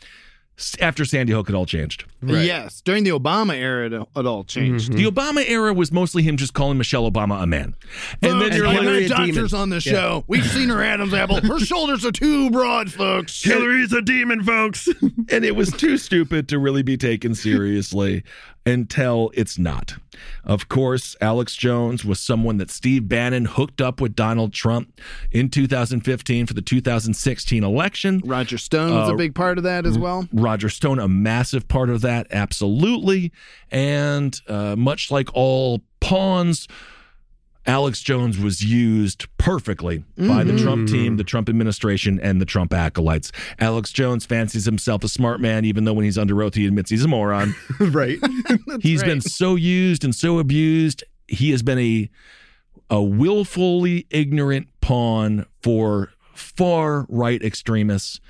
After Sandy Hook, it all changed. Right. Yes. During the Obama era, it all changed. Mm-hmm. The Obama era was mostly him just calling Michelle Obama a man. And folks, then you're like, Hillary doctors on the yeah. show. We've seen her Adam's apple. Her shoulders are too broad, folks. Hillary's a demon, folks. And it was too stupid to really be taken seriously. Until it's not. Of course, Alex Jones was someone that Steve Bannon hooked up with Donald Trump in two thousand fifteen for the two thousand sixteen election. Roger Stone was uh, a big part of that as well. Roger Stone, a massive part of that, absolutely. And uh, much like all pawns, Alex Jones was used perfectly mm-hmm. by the Trump team, the Trump administration, and the Trump acolytes. Alex Jones fancies himself a smart man, even though when he's under oath, he admits he's a moron. Right. He's right. been so used and so abused. He has been a, a willfully ignorant pawn for far-right extremists.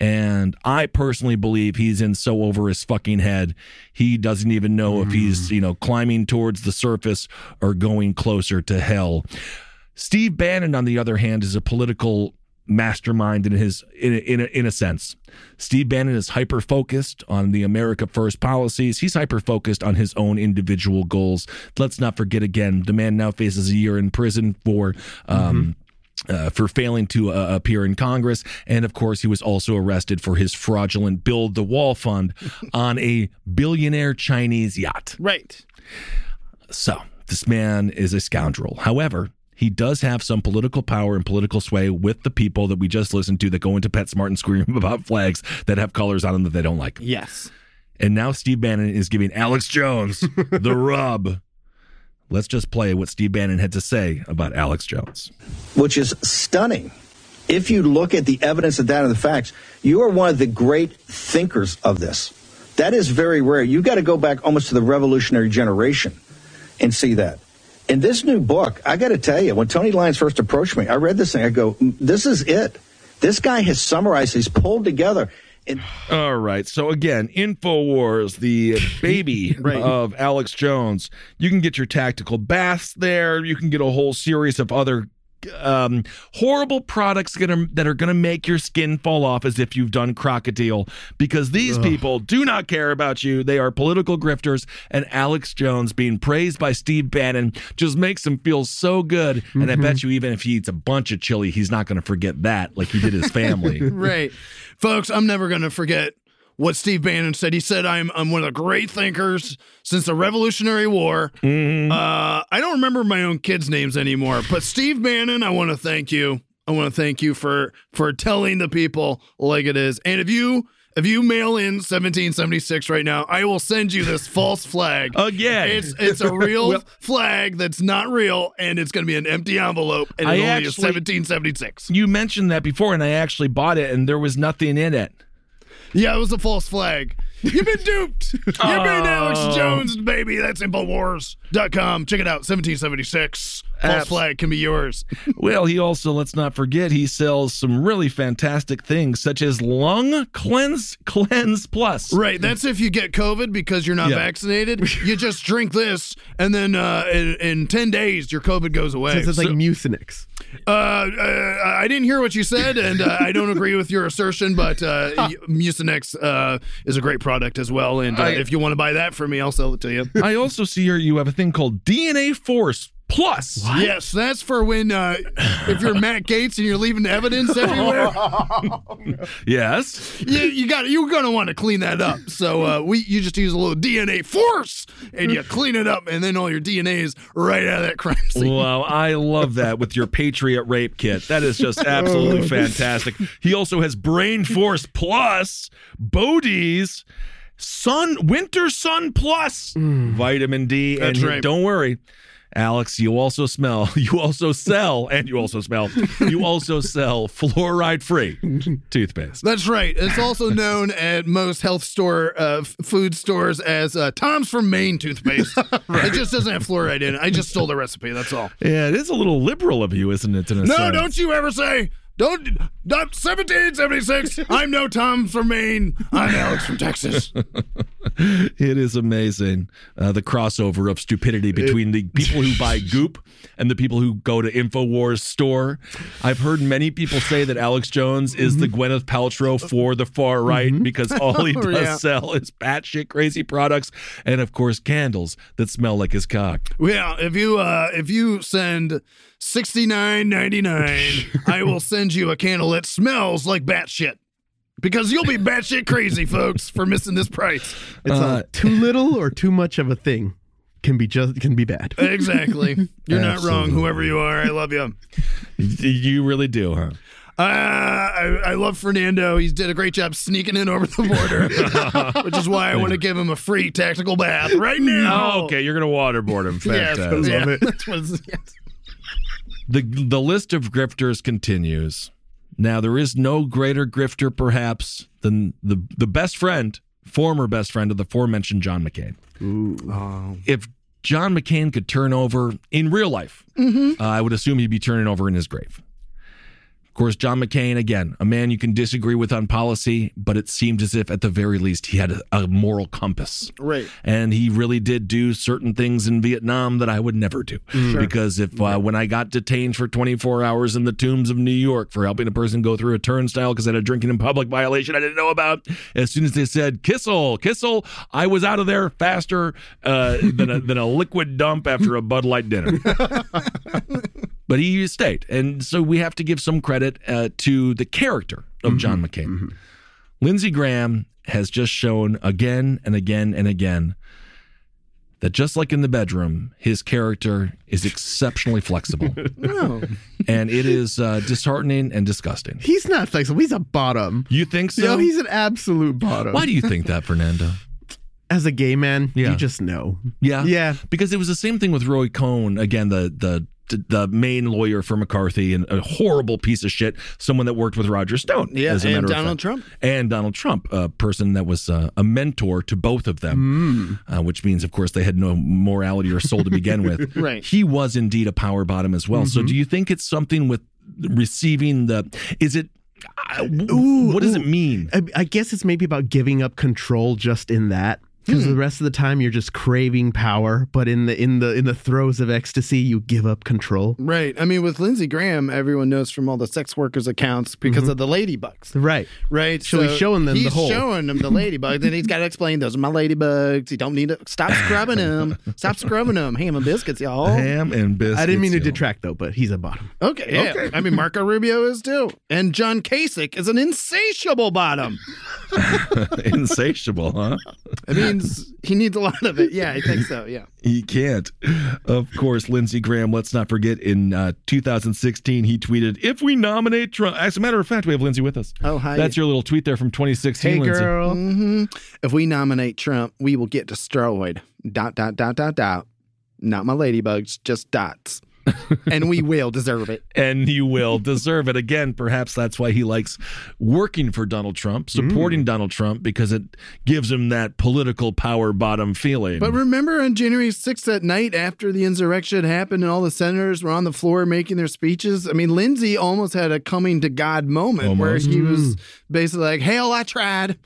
And I personally believe he's in so over his fucking head, he doesn't even know mm. if he's, you know, climbing towards the surface or going closer to hell. Steve Bannon, on the other hand, is a political mastermind in his in a, in, a, in a sense. Steve Bannon is hyper focused on the America First policies. He's hyper focused on his own individual goals. Let's not forget again, the man now faces a year in prison for. Um, mm-hmm. Uh, for failing to uh, appear in Congress. And of course, he was also arrested for his fraudulent Build the Wall fund on a billionaire Chinese yacht. Right. So this man is a scoundrel. However, he does have some political power and political sway with the people that we just listened to that go into PetSmart and scream about flags that have colors on them that they don't like. Yes. And now Steve Bannon is giving Alex Jones the rub. Let's just play what Steve Bannon had to say about Alex Jones. Which is stunning. If you look at the evidence of that and the facts, you are one of the great thinkers of this. That is very rare. You've got to go back almost to the revolutionary generation and see that. In this new book, I got to tell you, when Tony Lyons first approached me, I read this thing. I go, this is it. This guy has summarized, he's pulled together. And- All right. So, again, InfoWars, the baby right. of Alex Jones. You can get your tactical baths there. You can get a whole series of other um, horrible products gonna, that are going to make your skin fall off as if you've done crocodile, because these Ugh. people do not care about you. They are political grifters. And Alex Jones being praised by Steve Bannon just makes him feel so good. Mm-hmm. And I bet you even if he eats a bunch of chili, he's not going to forget that like he did his family. Right. Folks, I'm never going to forget what Steve Bannon said. He said, I'm I'm one of the great thinkers since the Revolutionary War. Mm-hmm. Uh, I don't remember my own kids' names anymore, but Steve Bannon, I want to thank you. I want to thank you for for telling the people like it is. And if you if you mail in seventeen seventy-six right now, I will send you this false flag. Again. It's it's a real well, flag that's not real, and it's going to be an empty envelope, and it only is seventeen seventy-six. You mentioned that before, and I actually bought it, and there was nothing in it. Yeah, it was a false flag. You've been duped. You've been Alex Jones, baby. That's InfoWars dot com. Check it out, seventeen seventy-six. False Abs- flag can be yours. Well, he also, let's not forget, he sells some really fantastic things, such as Lung Cleanse Cleanse Plus. Right, that's if you get COVID because you're not yeah. vaccinated. You just drink this, and then uh, in, in ten days, your COVID goes away. It's so, like Mucinex. Uh, uh, I didn't hear what you said, and uh, I don't agree with your assertion, but uh, Mucinex uh, is a great product as well, and uh, I, if you want to buy that for me, I'll sell it to you. I also see here you have a thing called D N A Force Plus. What? Yes, that's for when uh, if you're Matt Gaetz and you're leaving evidence everywhere. Oh, no. Yes, you, you got you're gonna want to clean that up. So uh, we you just use a little D N A force and you clean it up, and then all your D N A is right out of that crime scene. Wow, I love that with your Patriot Rape Kit. That is just absolutely fantastic. He also has Brain Force Plus, Bodies, Sun Winter Sun Plus, mm. Vitamin D, that's and right. Don't worry. Alex, you also smell, you also sell, and you also smell, you also sell fluoride-free toothpaste. That's right. It's also known at most health store, uh, food stores as uh, Tom's from Maine toothpaste. Right. It just doesn't have fluoride in it. I just stole the recipe, that's all. Yeah, it is a little liberal of you, isn't it? No, sense. Don't you ever say... Don't, not seventeen seventy-six. I'm no Tom from Maine. I'm Alex from Texas. It is amazing. Uh, the crossover of stupidity between it, the people who buy Goop and the people who go to InfoWars store. I've heard many people say that Alex Jones is mm-hmm. the Gwyneth Paltrow for the far right mm-hmm. because all he does yeah. sell is batshit crazy products and, of course, candles that smell like his cock. Yeah, if you uh, if you send sixty-nine ninety-nine, I will send you a candle that smells like batshit. Because you'll be batshit crazy, folks, for missing this price. It's uh, a too little or too much of a thing can be just can be bad. Exactly. You're not wrong, whoever you are. I love you. You really do, huh? Uh, I, I love Fernando. He did a great job sneaking in over the border, which is why I want to give him a free tactical bath right now. Oh, okay, you're going to waterboard him. Fantastic. Yes, I love yeah. it. That's what it's, yes. The the list of grifters continues. Now, there is no greater grifter, perhaps, than the, the best friend, former best friend of the aforementioned John McCain. Ooh. Oh. If John McCain could turn over in real life, mm-hmm. uh, I would assume he'd be turning over in his grave. Of course, John McCain, again, a man you can disagree with on policy, but it seemed as if at the very least he had a, a moral compass. Right. And he really did do certain things in Vietnam that I would never do. Sure. Because if uh, when I got detained for twenty-four hours in the tombs of New York for helping a person go through a turnstile because I had a drinking in public violation I didn't know about, as soon as they said, Kissel, Kissel, I was out of there faster uh, than, a, than a liquid dump after a Bud Light dinner. But he stayed. And so we have to give some credit uh, to the character of mm-hmm, John McCain. Mm-hmm. Lindsey Graham has just shown again and again and again that just like in the bedroom, his character is exceptionally flexible. No. And it is uh, disheartening and disgusting. He's not flexible. He's a bottom. You think so? No, he's an absolute bottom. Why do you think that, Fernando? As a gay man, yeah. you just know. Yeah. Yeah. Because it was the same thing with Roy Cohn, again, the the... the main lawyer for McCarthy and a horrible piece of shit, someone that worked with Roger Stone. Yeah, as a and matter Donald of fact. Trump. And Donald Trump, a person that was uh, a mentor to both of them, mm. uh, which means, of course, they had no morality or soul to begin with. Right. He was indeed a power bottom as well. Mm-hmm. So do you think it's something with receiving the... Is it... Uh, ooh, what does ooh. it mean? I, I guess it's maybe about giving up control just in that. Because the rest of the time you're just craving power, but in the in the in the throes of ecstasy, you give up control. Right. I mean, with Lindsey Graham, everyone knows from all the sex workers accounts because mm-hmm. of the ladybugs. Right. Right. So, so he's showing them he's the whole. He's showing them the ladybugs, and he's got to explain those are my ladybugs. You don't need to stop scrubbing them. Stop scrubbing them. Ham and biscuits, y'all. Ham and biscuits. I didn't mean to y'all. detract though, but he's a bottom. Okay. Yeah. Okay. I mean, Marco Rubio is too, and John Kasich is an insatiable bottom. Insatiable, huh? I mean. He needs a lot of it. Yeah, I think so. Yeah. He can't. Of course, Lindsey Graham, let's not forget, in uh, two thousand sixteen, he tweeted, if we nominate Trump. As a matter of fact, we have Lindsey with us. Oh, hi. That's your little tweet there from twenty sixteen, hey, Lindsey. Hey, girl. Mm-hmm. If we nominate Trump, we will get destroyed. Dot, dot, dot, dot, dot. Not my ladybugs, just dots. And we will deserve it. And you will deserve it. Again, perhaps that's why he likes working for Donald Trump, supporting mm. Donald Trump, because it gives him that political power bottom feeling. But remember on January sixth at night after the insurrection happened and all the senators were on the floor making their speeches? I mean, Lindsey almost had a coming to God moment almost. where he mm. was basically like, hell, I tried.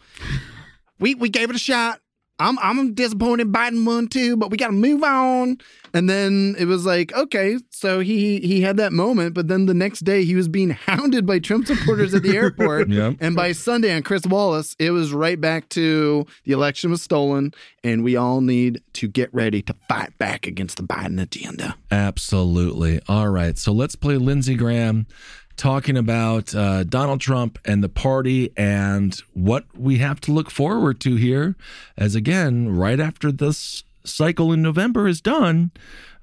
We we gave it a shot. I'm I'm disappointed Biden won too, but we got to move on. And then it was like, okay, so he he had that moment, but then the next day he was being hounded by Trump supporters at the airport. Yep. And by Sunday on Chris Wallace, it was right back to the election was stolen, and we all need to get ready to fight back against the Biden agenda. Absolutely. All right, so let's play Lindsey Graham talking about uh, Donald Trump and the party and what we have to look forward to here. As again, right after this cycle in November is done,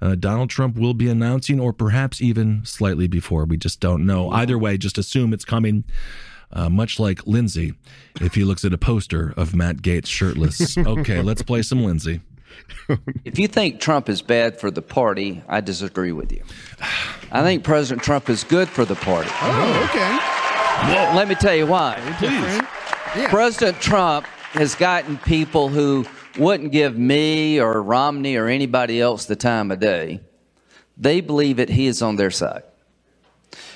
uh, Donald Trump will be announcing, or perhaps even slightly before. We just don't know. Either way, just assume it's coming. Uh, much like Lindsey, if he looks at a poster of Matt Gaetz shirtless. Okay, let's play some Lindsey. If you think Trump is bad for the party, I disagree with you. I think President Trump is good for the party. Oh, okay. Well, let me tell you why. Please. Yeah. President Trump has gotten people who wouldn't give me or Romney or anybody else the time of day. They believe that he is on their side.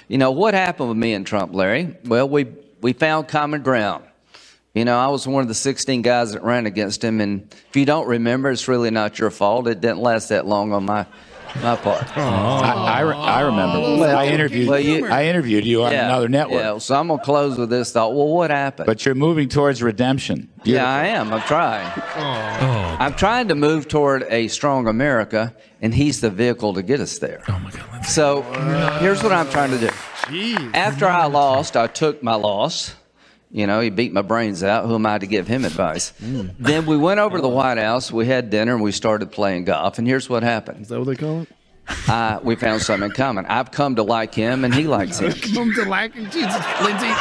You know, what happened with me and Trump, Larry? Well, we we found common ground. You know, I was one of the sixteen guys that ran against him, and if you don't remember, it's really not your fault. It didn't last that long on my my part. I, I, I remember. Well, I interviewed well, you. I interviewed you on yeah, another network. Yeah, so I'm gonna close with this thought. Well, what happened? But you're moving towards redemption. Beautiful. Yeah, I am. I'm trying. Oh. I'm trying to move toward a strong America, and he's the vehicle to get us there. Oh my God! So wow. here's what I'm trying to do. Jeez. After I lost, I took my loss. You know, he beat my brains out. Who am I to give him advice? Mm. Then we went over to the White House. We had dinner, and we started playing golf. And here's what happened. Is that what they call it? Uh, we found something in common. I've come to like him, and he likes him. I've come to like him? Jesus, Lindsey.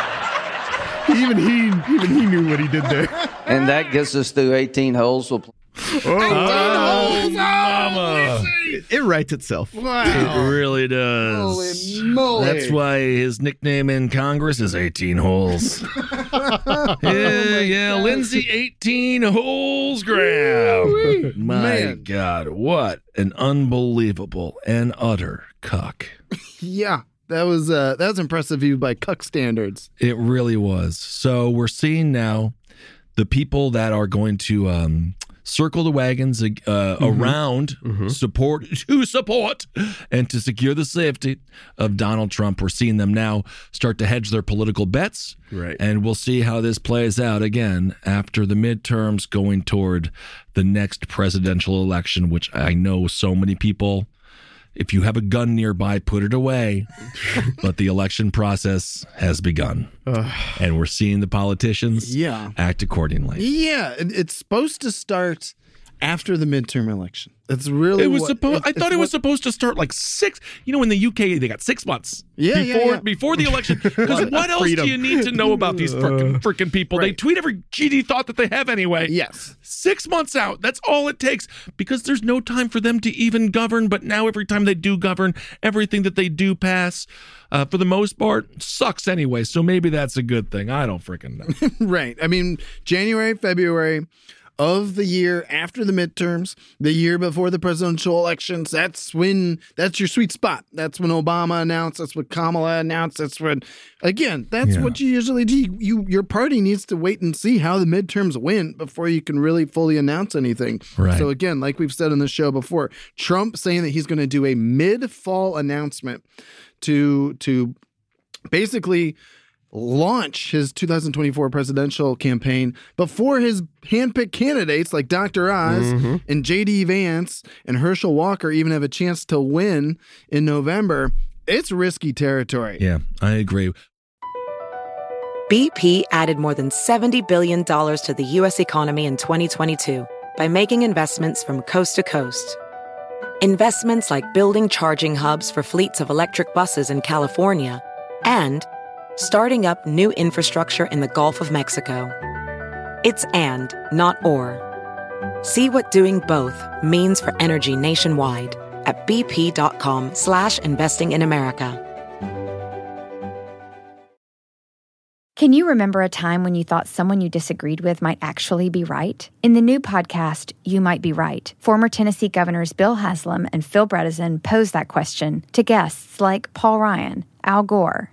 Even he, even he knew what he did there. And that gets us through eighteen holes. We'll play. Oh, eighteen holes! Oh, mama. Really? It writes itself. Wow. It really does. Holy moly. That's why his nickname in Congress is eighteen holes. yeah, oh yeah. God. Lindsey eighteen holes Graham. Woo-wee. My Man. God. What an unbelievable and utter cuck. yeah. That was uh, that was impressive view by cuck standards. It really was. So we're seeing now the people that are going to um, circle the wagons uh, mm-hmm. around mm-hmm. support to support and to secure the safety of Donald Trump. We're seeing them now start to hedge their political bets. Right. And we'll see how this plays out again after the midterms going toward the next presidential election, which I know so many people. If you have a gun nearby, put it away. But the election process has begun. Ugh. And we're seeing the politicians yeah. act accordingly. Yeah. It's supposed to start after the midterm election. It's really it was what, supposed. It, I thought it was what, supposed to start like six. You know, in the U K, they got six months yeah, before yeah, yeah. before the election. Because what else do you need to know about these freaking people? Right. They tweet every G D thought that they have anyway. Yes, six months out. That's all it takes because there's no time for them to even govern. But now every time they do govern, everything that they do pass, uh, for the most part, sucks anyway. So maybe that's a good thing. I don't freaking know. Right. I mean, January, February. Of the year after the midterms, the year before the presidential elections, that's when, that's your sweet spot. That's when Obama announced, that's what Kamala announced, that's when, again, that's yeah. what you usually do. You, your party needs to wait and see how the midterms win before you can really fully announce anything. Right. So again, like we've said on the show before, Trump saying that he's going to do a mid-fall announcement to to basically launch his two thousand twenty-four presidential campaign before his handpicked candidates like Doctor Oz mm-hmm. and J D Vance and Herschel Walker even have a chance to win in November. It's risky territory. Yeah, I agree. B P added more than seventy billion dollars to the U S economy in twenty twenty-two by making investments from coast to coast. Investments like building charging hubs for fleets of electric buses in California and starting up new infrastructure in the Gulf of Mexico. It's and, not or. See what doing both means for energy nationwide at bp.com slash investing in America. Can you remember a time when you thought someone you disagreed with might actually be right? In the new podcast, You Might Be Right, former Tennessee governors Bill Haslam and Phil Bredesen posed that question to guests like Paul Ryan, Al Gore,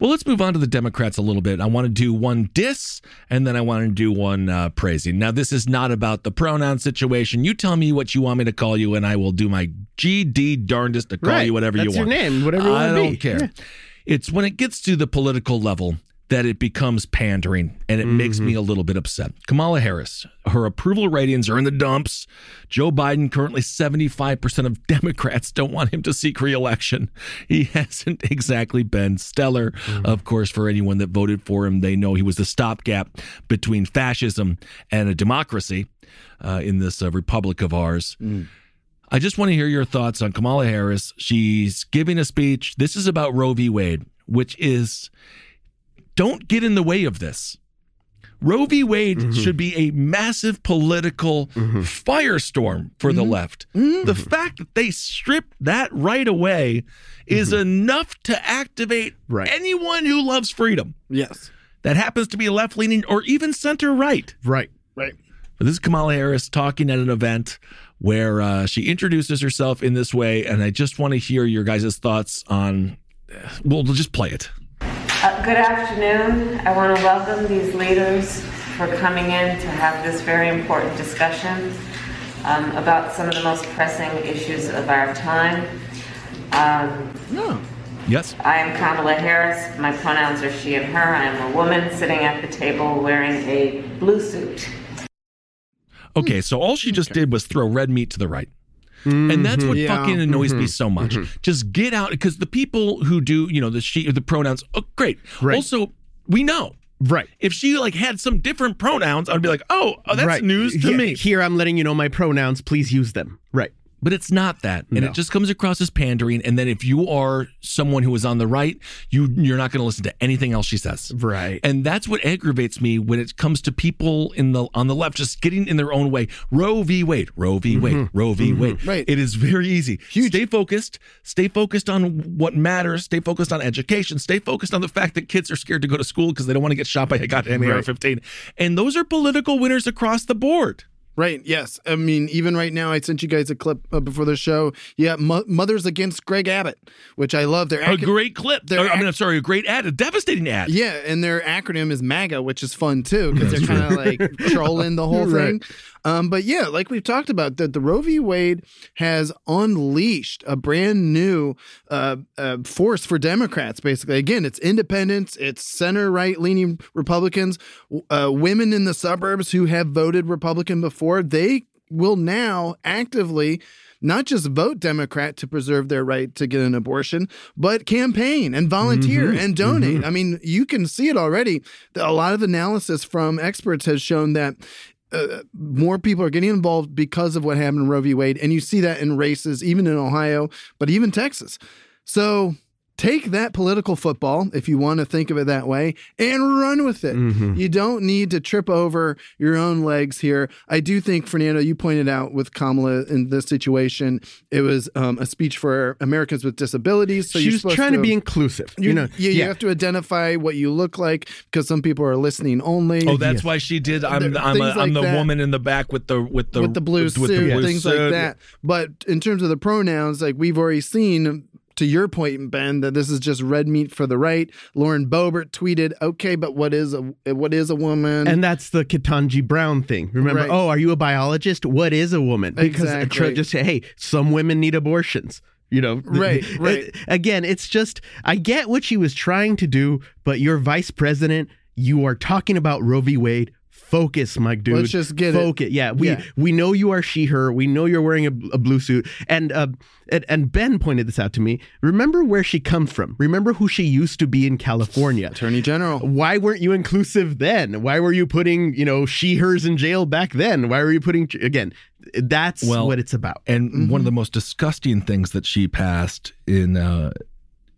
Well, let's move on to the Democrats a little bit. I want to do one diss, and then I want to do one uh, praising. Now, this is not about the pronoun situation. You tell me what you want me to call you, and I will do my G D darndest to call right. you whatever That's you want. That's your name, whatever you want to be. I don't care. Yeah. It's when it gets to the political level that it becomes pandering, and it mm-hmm. makes me a little bit upset. Kamala Harris, her approval ratings are in the dumps. Joe Biden, currently seventy-five percent of Democrats don't want him to seek re-election. He hasn't exactly been stellar. Mm-hmm. Of course, for anyone that voted for him, they know he was the stopgap between fascism and a democracy uh, in this uh, republic of ours. Mm. I just want to hear your thoughts on Kamala Harris. She's giving a speech. This is about Roe v. Wade, which is... Don't get in the way of this. Roe v. Wade mm-hmm. should be a massive political mm-hmm. firestorm for mm-hmm. the left. Mm-hmm. The fact that they stripped that right away is mm-hmm. enough to activate right. anyone who loves freedom. Yes. That happens to be left-leaning or even center-right. Right, right. But this is Kamala Harris talking at an event where uh, she introduces herself in this way, and I just want to hear your guys' thoughts on... Well, we'll just play it. Uh, good afternoon. I want to welcome these leaders for coming in to have this very important discussion um, about some of the most pressing issues of our time. Um, yeah. Yes. I am Kamala Harris. My pronouns are she and her. I am a woman sitting at the table wearing a blue suit. Okay, so all she just okay. did was throw red meat to the right. Mm-hmm, and that's what yeah. fucking annoys mm-hmm, me so much. Mm-hmm. Just get out, because the people who do, you know, the she, the pronouns, oh, great. Right. Also, we know Right. If she like had some different pronouns, I'd be like, oh, oh that's right. news to yeah. me. Here, I'm letting you know my pronouns. Please use them. Right. But it's not that. And no. it just comes across as pandering. And then if you are someone who is on the right, you, you're not going to listen to anything else she says. Right. And that's what aggravates me when it comes to people in the on the left just getting in their own way. Roe v. Wade. Roe v. Wade. Mm-hmm. Roe v. Mm-hmm. Wade. Right. It is very easy. Huge. Stay focused. Stay focused on what matters. Stay focused on education. Stay focused on the fact that kids are scared to go to school because they don't want to get shot by a goddamn right. A R fifteen. And those are political winners across the board. Right. Yes. I mean, even right now, I sent you guys a clip uh, before the show. Yeah. Mo- Mothers Against Greg Abbott, which I love. Their ac- a great clip. Their ac- I mean, I'm sorry, a great ad, a devastating ad. Yeah. And their acronym is MAGA, which is fun, too, because they're kind of like trolling the whole right. thing. Um, but yeah, like we've talked about, that the Roe v. Wade has unleashed a brand new uh, uh, force for Democrats, basically. Again, it's independents, it's center-right leaning Republicans, uh, women in the suburbs who have voted Republican before. They will now actively not just vote Democrat to preserve their right to get an abortion, but campaign and volunteer mm-hmm. and donate. Mm-hmm. I mean, you can see it already. A lot of analysis from experts has shown that Uh, more people are getting involved because of what happened in Roe v. Wade. And you see that in races, even in Ohio, but even Texas. So take that political football, if you want to think of it that way, and run with it. Mm-hmm. You don't need to trip over your own legs here. I do think, Fernando, you pointed out with Kamala in this situation, it was um, a speech for Americans with disabilities. So she was trying to, to be inclusive. You, you know, you, yeah. you have to identify what you look like because some people are listening only. Oh, that's yes. why she did. I'm, there, I'm, a, like I'm the that. woman in the back with the with the with the blue with, suit, with the blue things suit. Like that. But in terms of the pronouns, like we've already seen. To your point, Ben, that this is just red meat for the right. Lauren Boebert tweeted, "Okay, but what is a what is a woman?" And that's the Ketanji Brown thing. Remember? Right. Oh, are you a biologist? What is a woman? Because exactly. just say, hey, some women need abortions. You know, right, right. It, again, it's just I get what she was trying to do, but you're vice president. You are talking about Roe v. Wade. Focus, my dude. Let's just get Focus. it. Yeah, we yeah. we know you are she, her. We know you're wearing a, a blue suit. And, uh, and and Ben pointed this out to me. Remember where she comes from. Remember who she used to be in California. Attorney General. Why weren't you inclusive then? Why were you putting, you know, she, hers in jail back then? Why were you putting, again, that's well, what it's about. And mm-hmm. one of the most disgusting things that she passed in uh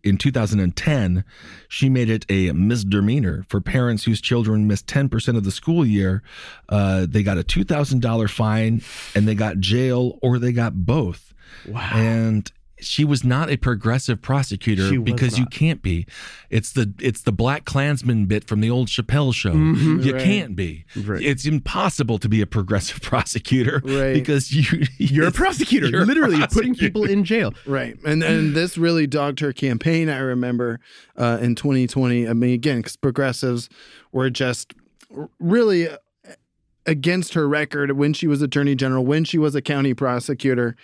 in two thousand ten, she made it a misdemeanor for parents whose children missed ten percent of the school year. Uh, they got a two thousand dollars fine and they got jail or they got both. Wow. And she was not a progressive prosecutor because not. you can't be. It's the it's the Black Klansman bit from the old Chappelle show. Mm-hmm. You right. can't be. Right. It's impossible to be a progressive prosecutor right. because you you're a prosecutor. You're literally a prosecutor. Putting people in jail. Right. And and this really dogged her campaign. I remember uh, in twenty twenty. I mean, again, because progressives were just really against her record when she was attorney general, when she was a county prosecutor.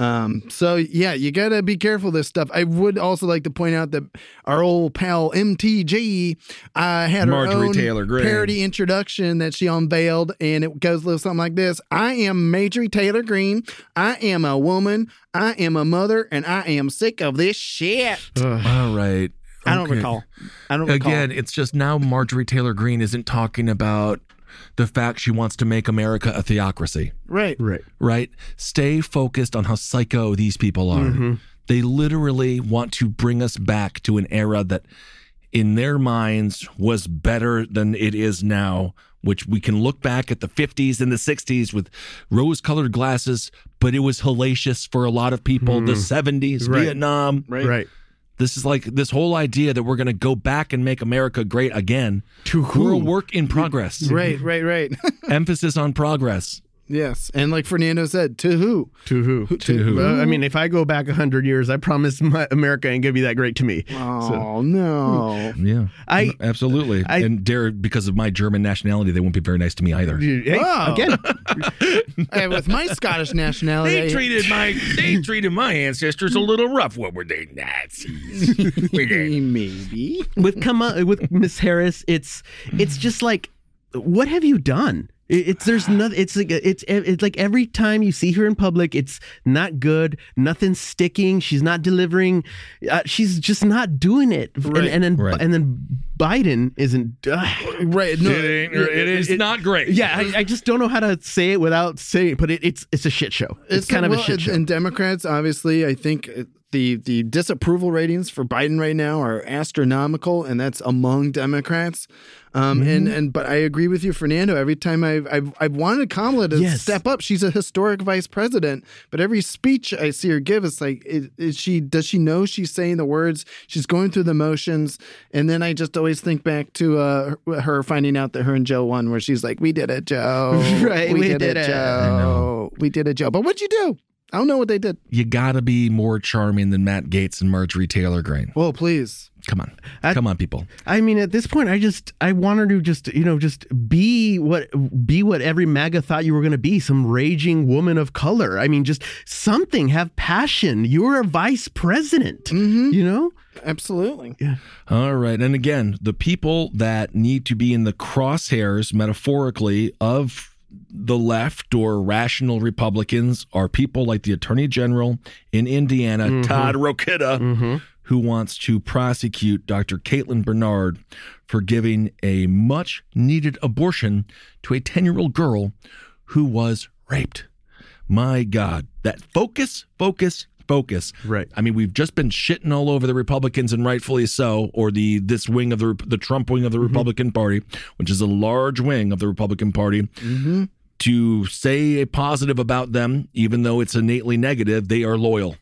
Um, so, yeah, you got to be careful this stuff. I would also like to point out that our old pal M T G uh, had Marjorie her own Taylor Greene parody introduction that she unveiled, and it goes a little something like this. I am Marjorie Taylor Greene. I am a woman. I am a mother, and I am sick of this shit. Ugh. All right. Okay. I don't recall. I don't recall. Again, it's just now Marjorie Taylor Greene isn't talking about the fact she wants to make America a theocracy. Right. Right. Right. Stay focused on how psycho these people are. Mm-hmm. They literally want to bring us back to an era that in their minds was better than it is now, which we can look back at the fifties and the sixties with rose-colored glasses, but it was hellacious for a lot of people. Mm. The seventies, right. Vietnam. Right. Right. This is like this whole idea that we're going to go back and make America great again. To who? We're a work in progress. Right, right, right. Emphasis on progress. Yes. And like Fernando said, to who? To who? To, to who? Uh, I mean, if I go back one hundred years, I promise my America ain't going to be that great to me. Oh, so. no. Yeah, I absolutely. I, and dare, because of my German nationality, they won't be very nice to me either. Hey, oh. Again. Hey, with my Scottish nationality. They treated my they treated my ancestors a little rough. What were they, Nazis? Were they? Maybe. With, with Miz Harris, it's it's just like, what have you done? It's there's nothing. It's like it's it's like every time you see her in public, it's not good. Nothing's sticking. She's not delivering. Uh, she's just not doing it. Right. And, and then right. and then Biden isn't. Uh, right. No, it, ain't, it, it is it, not great. Yeah, I, I just don't know how to say it without saying it. But it, it's it's a shit show. It's, it's kind a, well, of a shit show. And Democrats, obviously, I think. It, The the disapproval ratings for Biden right now are astronomical, and that's among Democrats. Um, mm-hmm. and, and but I agree with you, Fernando. Every time I've I've, I've wanted Kamala to yes. step up, she's a historic vice president. But every speech I see her give, it's like, is, is she does she know she's saying the words? She's going through the motions, and then I just always think back to uh, her finding out that her and Joe won, where she's like, "We did it, Joe. right? We, we did, did it, it, Joe. We did it, Joe. But what'd you do?" I don't know what they did. You gotta be more charming than Matt Gaetz and Marjorie Taylor Greene. Well, please. Come on. At, Come on, people. I mean, at this point, I just, I want her to just, you know, just be what, be what every MAGA thought you were going to be, some raging woman of color. I mean, just something, have passion. You're a vice president, mm-hmm. you know? Absolutely. Yeah. All right. And again, the people that need to be in the crosshairs, metaphorically, of the left or rational Republicans are people like the Attorney General in Indiana, mm-hmm. Todd Rokita, mm-hmm. who wants to prosecute Doctor Caitlin Bernard for giving a much needed abortion to a ten-year-old girl who was raped. My God, that focus, focus, focus. Right. I mean, we've just been shitting all over the Republicans, and rightfully so, or the this wing of the the Trump wing of the mm-hmm. Republican Party, which is a large wing of the Republican Party. Mm-hmm. To say a positive about them, even though it's innately negative, they are loyal.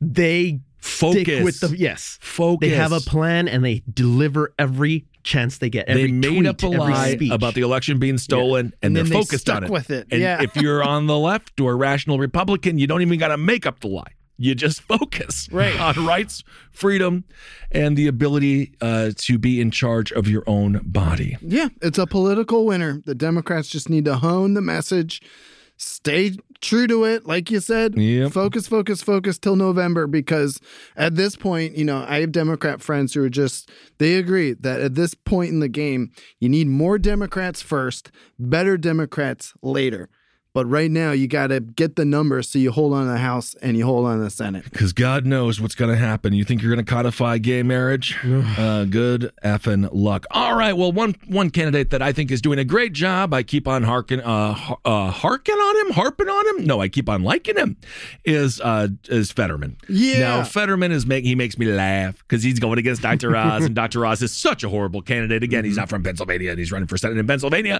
They focus stick with the yes. Focus. They have a plan and they deliver every chance they get. Every they made tweet, up a lie speech. About the election being stolen, yeah. and, and they're they focused on it. With it. And yeah. if you're on the left or a rational Republican, you don't even got to make up the lie. You just focus right. on rights, freedom, and the ability uh, to be in charge of your own body. Yeah, it's a political winner. The Democrats just need to hone the message, stay true to it, like you said. Yep. Focus, focus, focus till November, because at this point, you know, I have Democrat friends who are just, they agree that at this point in the game, you need more Democrats first, better Democrats later. But right now, you got to get the numbers so you hold on to the House and you hold on to the Senate. Because God knows what's going to happen. You think you're going to codify gay marriage? uh, good effing luck. All right. Well, one one candidate that I think is doing a great job, I keep on harking, uh, uh, harking on him, harping on him. No, I keep on liking him, is uh, is Fetterman. Yeah. Now, Fetterman, is make, he makes me laugh because he's going against Doctor Oz, and Doctor Oz is such a horrible candidate. Again, mm-hmm. he's not from Pennsylvania, and he's running for Senate in Pennsylvania.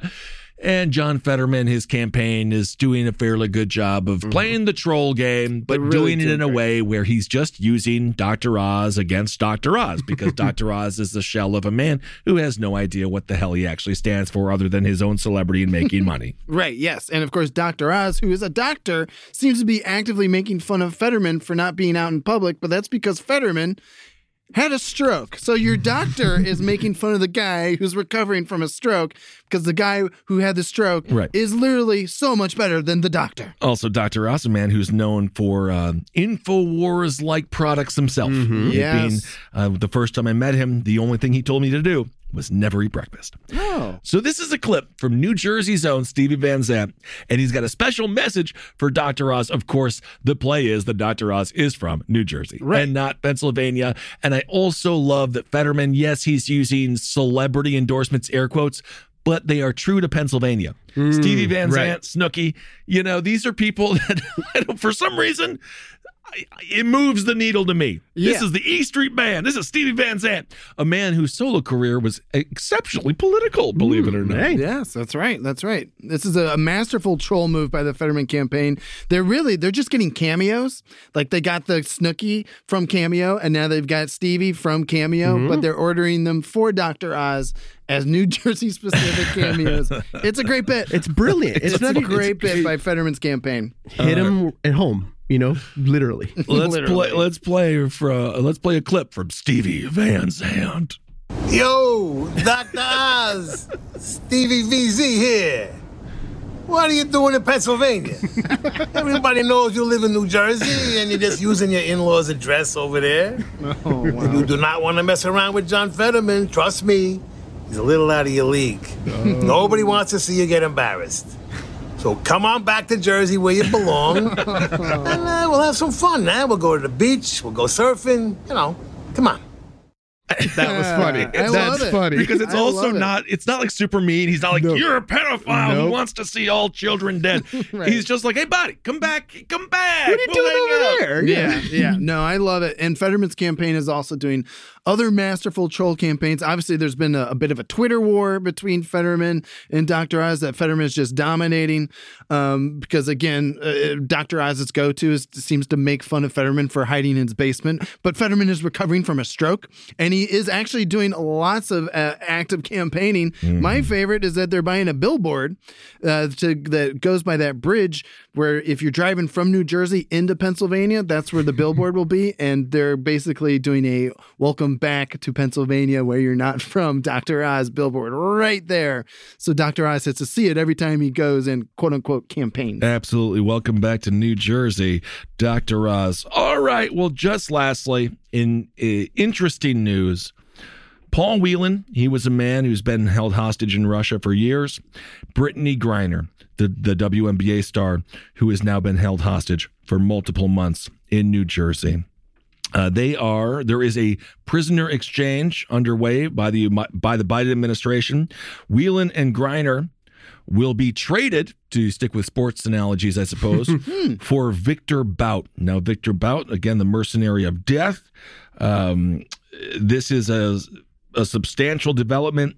And John Fetterman, his campaign is doing a fairly good job of playing the troll game, but really doing it in a way where he's just using Doctor Oz against Doctor Oz, because Doctor Oz is the shell of a man who has no idea what the hell he actually stands for other than his own celebrity and making money. Right, yes. And of course, Doctor Oz, who is a doctor, seems to be actively making fun of Fetterman for not being out in public, but that's because Fetterman had a stroke. So your doctor is making fun of the guy who's recovering from a stroke, because the guy who had the stroke right. is literally so much better than the doctor. Also, Doctor Oz, a man who's known for uh, InfoWars-like products himself. Mm-hmm. Yes. Being, uh, the first time I met him, the only thing he told me to do was never eat breakfast. Oh. So this is a clip from New Jersey's own Stevie Van Zandt, and he's got a special message for Doctor Oz. Of course, the play is that Doctor Oz is from New Jersey right. and not Pennsylvania. And I also love that Fetterman, yes, he's using celebrity endorsements, air quotes, but they are true to Pennsylvania. Mm, Stevie Van Zandt, right. Snooki, you know, these are people that, for some reason, it moves the needle to me. Yeah. This is the E Street Man. This is Stevie Van Zandt, a man whose solo career was exceptionally political, believe mm, it or not. Hey. Yes, that's right. That's right. This is a, a masterful troll move by the Fetterman campaign. They're really, they're just getting cameos. Like they got the Snooki from Cameo, and now they've got Stevie from Cameo, mm-hmm. but they're ordering them for Doctor Oz as New Jersey-specific cameos. It's a great bit. It's brilliant. It's, it's not a great bit by Fetterman's campaign. Hit him uh, at home. You know, literally. let's literally. play. Let's play for. Uh, let's play a clip from Stevie Van Zandt. Yo, Doctor Oz, Stevie V Z here. What are you doing in Pennsylvania? Everybody knows you live in New Jersey, and you're just using your in-laws' address over there. Oh, wow. You do not want to mess around with John Fetterman. Trust me. He's a little out of your league. Oh. Nobody wants to see you get embarrassed. So come on back to Jersey where you belong, and uh, we'll have some fun, man. Eh? We'll go to the beach, we'll go surfing, you know, come on. That was funny. I That's love it. funny. Because it's I also not, it. it's not like super mean. He's not like, nope. you're a pedophile nope. who wants to see all children dead. Right. He's just like, hey, buddy, come back. Come back. What are you we'll doing over up. there? Yeah. Yeah. No, I love it. And Fetterman's campaign is also doing other masterful troll campaigns. Obviously, there's been a, a bit of a Twitter war between Fetterman and Doctor Oz that Fetterman is just dominating. Um, because, again, uh, Doctor Oz's go-to is, seems to make fun of Fetterman for hiding in his basement. But Fetterman is recovering from a stroke, and he is actually doing lots of uh, active campaigning. Mm. My favorite is that they're buying a billboard uh, to, that goes by that bridge where if you're driving from New Jersey into Pennsylvania, that's where the billboard will be. And they're basically doing a welcome back to Pennsylvania where you're not from Doctor Oz billboard right there. So Doctor Oz has to see it every time he goes and quote unquote campaign. Absolutely. Welcome back to New Jersey, Doctor Oz. All right. Well, just lastly, in uh, interesting news, Paul Whelan, he was a man who's been held hostage in Russia for years. Brittney Griner, the, the W N B A star who has now been held hostage for multiple months in New Jersey. Uh, they are, there is a prisoner exchange underway by the, by the Biden administration. Whelan and Griner will be traded, to stick with sports analogies, I suppose, for Victor Bout. Now, Victor Bout, again, the mercenary of death. Um, this is a, a substantial development.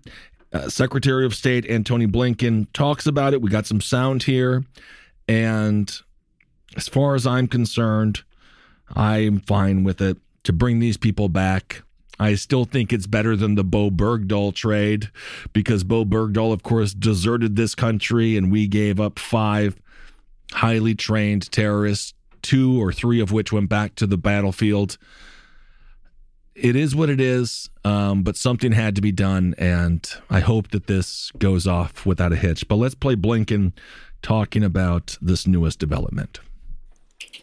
Uh, Secretary of State Antony Blinken talks about it. We got some sound here. And as far as I'm concerned, I'm fine with it to bring these people back. I still think it's better than the Bo Bergdahl trade because Bo Bergdahl, of course, deserted this country and we gave up five highly trained terrorists, two or three of which went back to the battlefield. It is what it is, um, but something had to be done, and I hope that this goes off without a hitch. But let's play Blinken talking about this newest development.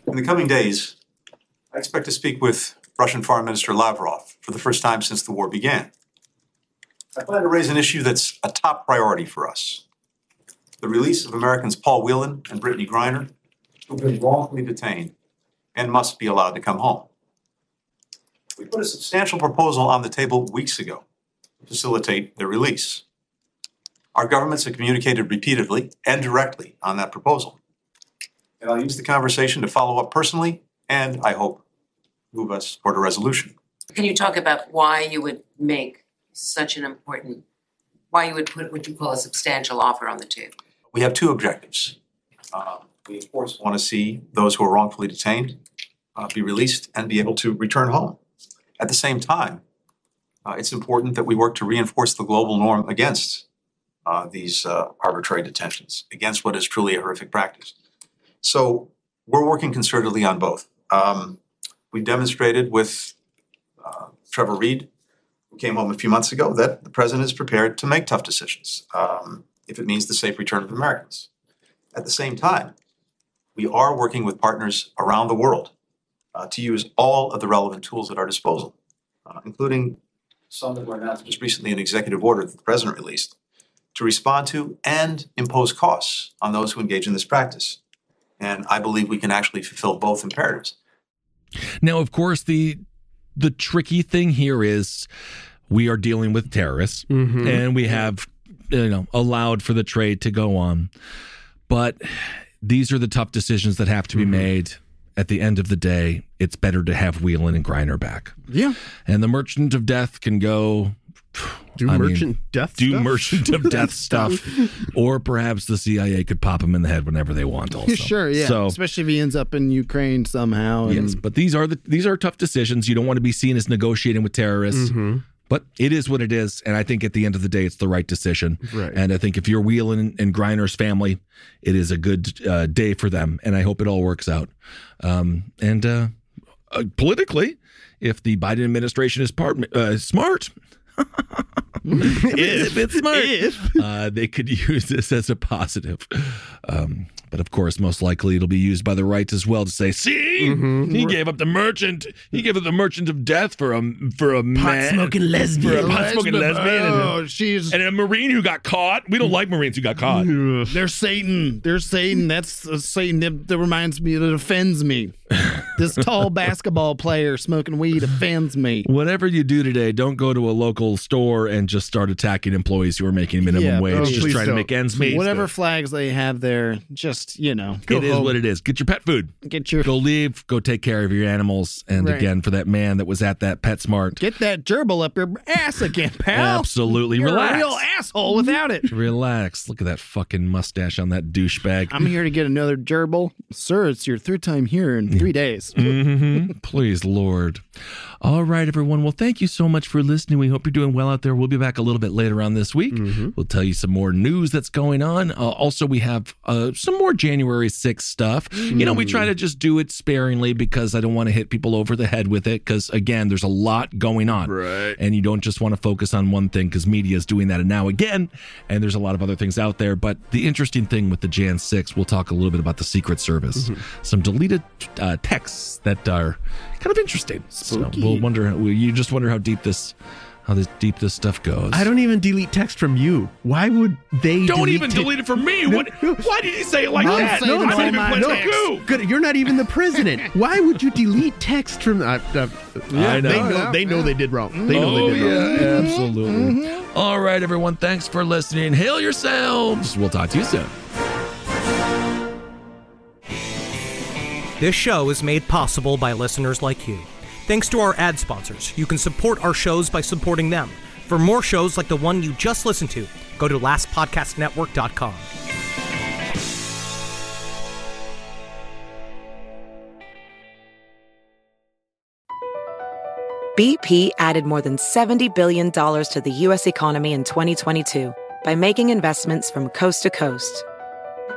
In the coming days, I expect to speak with Russian Foreign Minister Lavrov for the first time since the war began. I plan to raise an issue that's a top priority for us, the release of Americans Paul Whelan and Brittney Griner, who've been wrongfully detained and must be allowed to come home. We put a substantial proposal on the table weeks ago to facilitate their release. Our governments have communicated repeatedly and directly on that proposal. And I'll use the conversation to follow up personally and, I hope, move us toward a resolution. Can you talk about why you would make such an important, why you would put what you call a substantial offer on the table? We have two objectives. Uh, we, of course, want to see those who are wrongfully detained uh, be released and be able to return home. At the same time, uh, it's important that we work to reinforce the global norm against uh, these uh, arbitrary detentions, against what is truly a horrific practice. So we're working concertedly on both. Um, We demonstrated with uh, Trevor Reed, who came home a few months ago, that the president is prepared to make tough decisions um, if it means the safe return of Americans. At the same time, we are working with partners around the world uh, to use all of the relevant tools at our disposal, uh, including some that were announced just recently an executive order that the president released, to respond to and impose costs on those who engage in this practice. And I believe we can actually fulfill both imperatives. Now, of course, the the tricky thing here is we are dealing with terrorists, mm-hmm. and we have, you know, allowed for the trade to go on. But these are the tough decisions that have to be mm-hmm. made. At the end of the day, it's better to have Whelan and Griner back. Yeah. And the merchant of death can go. Do I merchant mean, death do stuff? Do merchant of death stuff. Or perhaps the C I A could pop him in the head whenever they want also. Sure, yeah. So, especially if he ends up in Ukraine somehow. And... Yes, but these are the, these are tough decisions. You don't want to be seen as negotiating with terrorists. Mm-hmm. But it is what it is, and I think at the end of the day, it's the right decision. Right. And I think if you're Whelan and Griner's family, it is a good uh, day for them, and I hope it all works out. Um, and uh, uh, politically, if the Biden administration is part, uh, smart... If, if it's smart, if. Uh, they could use this as a positive. Um, but of course, most likely it'll be used by the rights as well to say, see, mm-hmm. he gave up the merchant. He gave up the merchant of death for a for a pot smoking lesbian, for a pot smoking lesbian. Oh, and, she's and a marine who got caught. We don't like marines who got caught. They're Satan. They're Satan. That's a Satan that, that reminds me. That offends me. This tall basketball player smoking weed offends me. Whatever you do today, don't go to a local store and just start attacking employees who are making minimum yeah, wage. Oh, just trying to make ends meet. Whatever don't. flags they have there, just, you know. Go it home. Is what it is. Get your pet food. Get your. Go leave. Go take care of your animals. And right. again, for that man that was at that PetSmart. Get that gerbil up your ass again, pal. Absolutely. You're relax. You're a real asshole without it. Relax. Look at that fucking mustache on that douchebag. I'm here to get another gerbil. Sir, it's your third time here in three days. mm-hmm. Please, Lord. All right, everyone. Well, thank you so much for listening. We hope you're doing well out there. We'll be back a little bit later on this week. Mm-hmm. We'll tell you some more news that's going on. Uh, also, we have uh, some more January sixth stuff. Mm. You know, we try to just do it sparingly because I don't want to hit people over the head with it because, again, there's a lot going on. Right. And you don't just want to focus on one thing because media is doing that and now again. And there's a lot of other things out there. But the interesting thing with the January sixth, we'll talk a little bit about the Secret Service. Mm-hmm. Some deleted uh, texts that are kind of interesting. Spooky. So we'll wonder. You just wonder how deep this, how this deep this stuff goes. I don't even delete text from you. Why would they? Don't delete even te- delete it from me. No, what? No. Why did you say it like I'm that? No, not even my, no. Good. You're not even the president. Why would you delete text from? Uh, uh, yeah, I know. They know, they, know yeah. they did wrong. They know oh, they did wrong. Yeah, mm-hmm. Absolutely. Mm-hmm. All right, everyone. Thanks for listening. Hail yourselves. We'll talk to you soon. This show is made possible by listeners like you. Thanks to our ad sponsors, you can support our shows by supporting them. For more shows like the one you just listened to, go to last podcast network dot com. B P added more than seventy billion dollars to the U S economy in twenty twenty-two by making investments from coast to coast.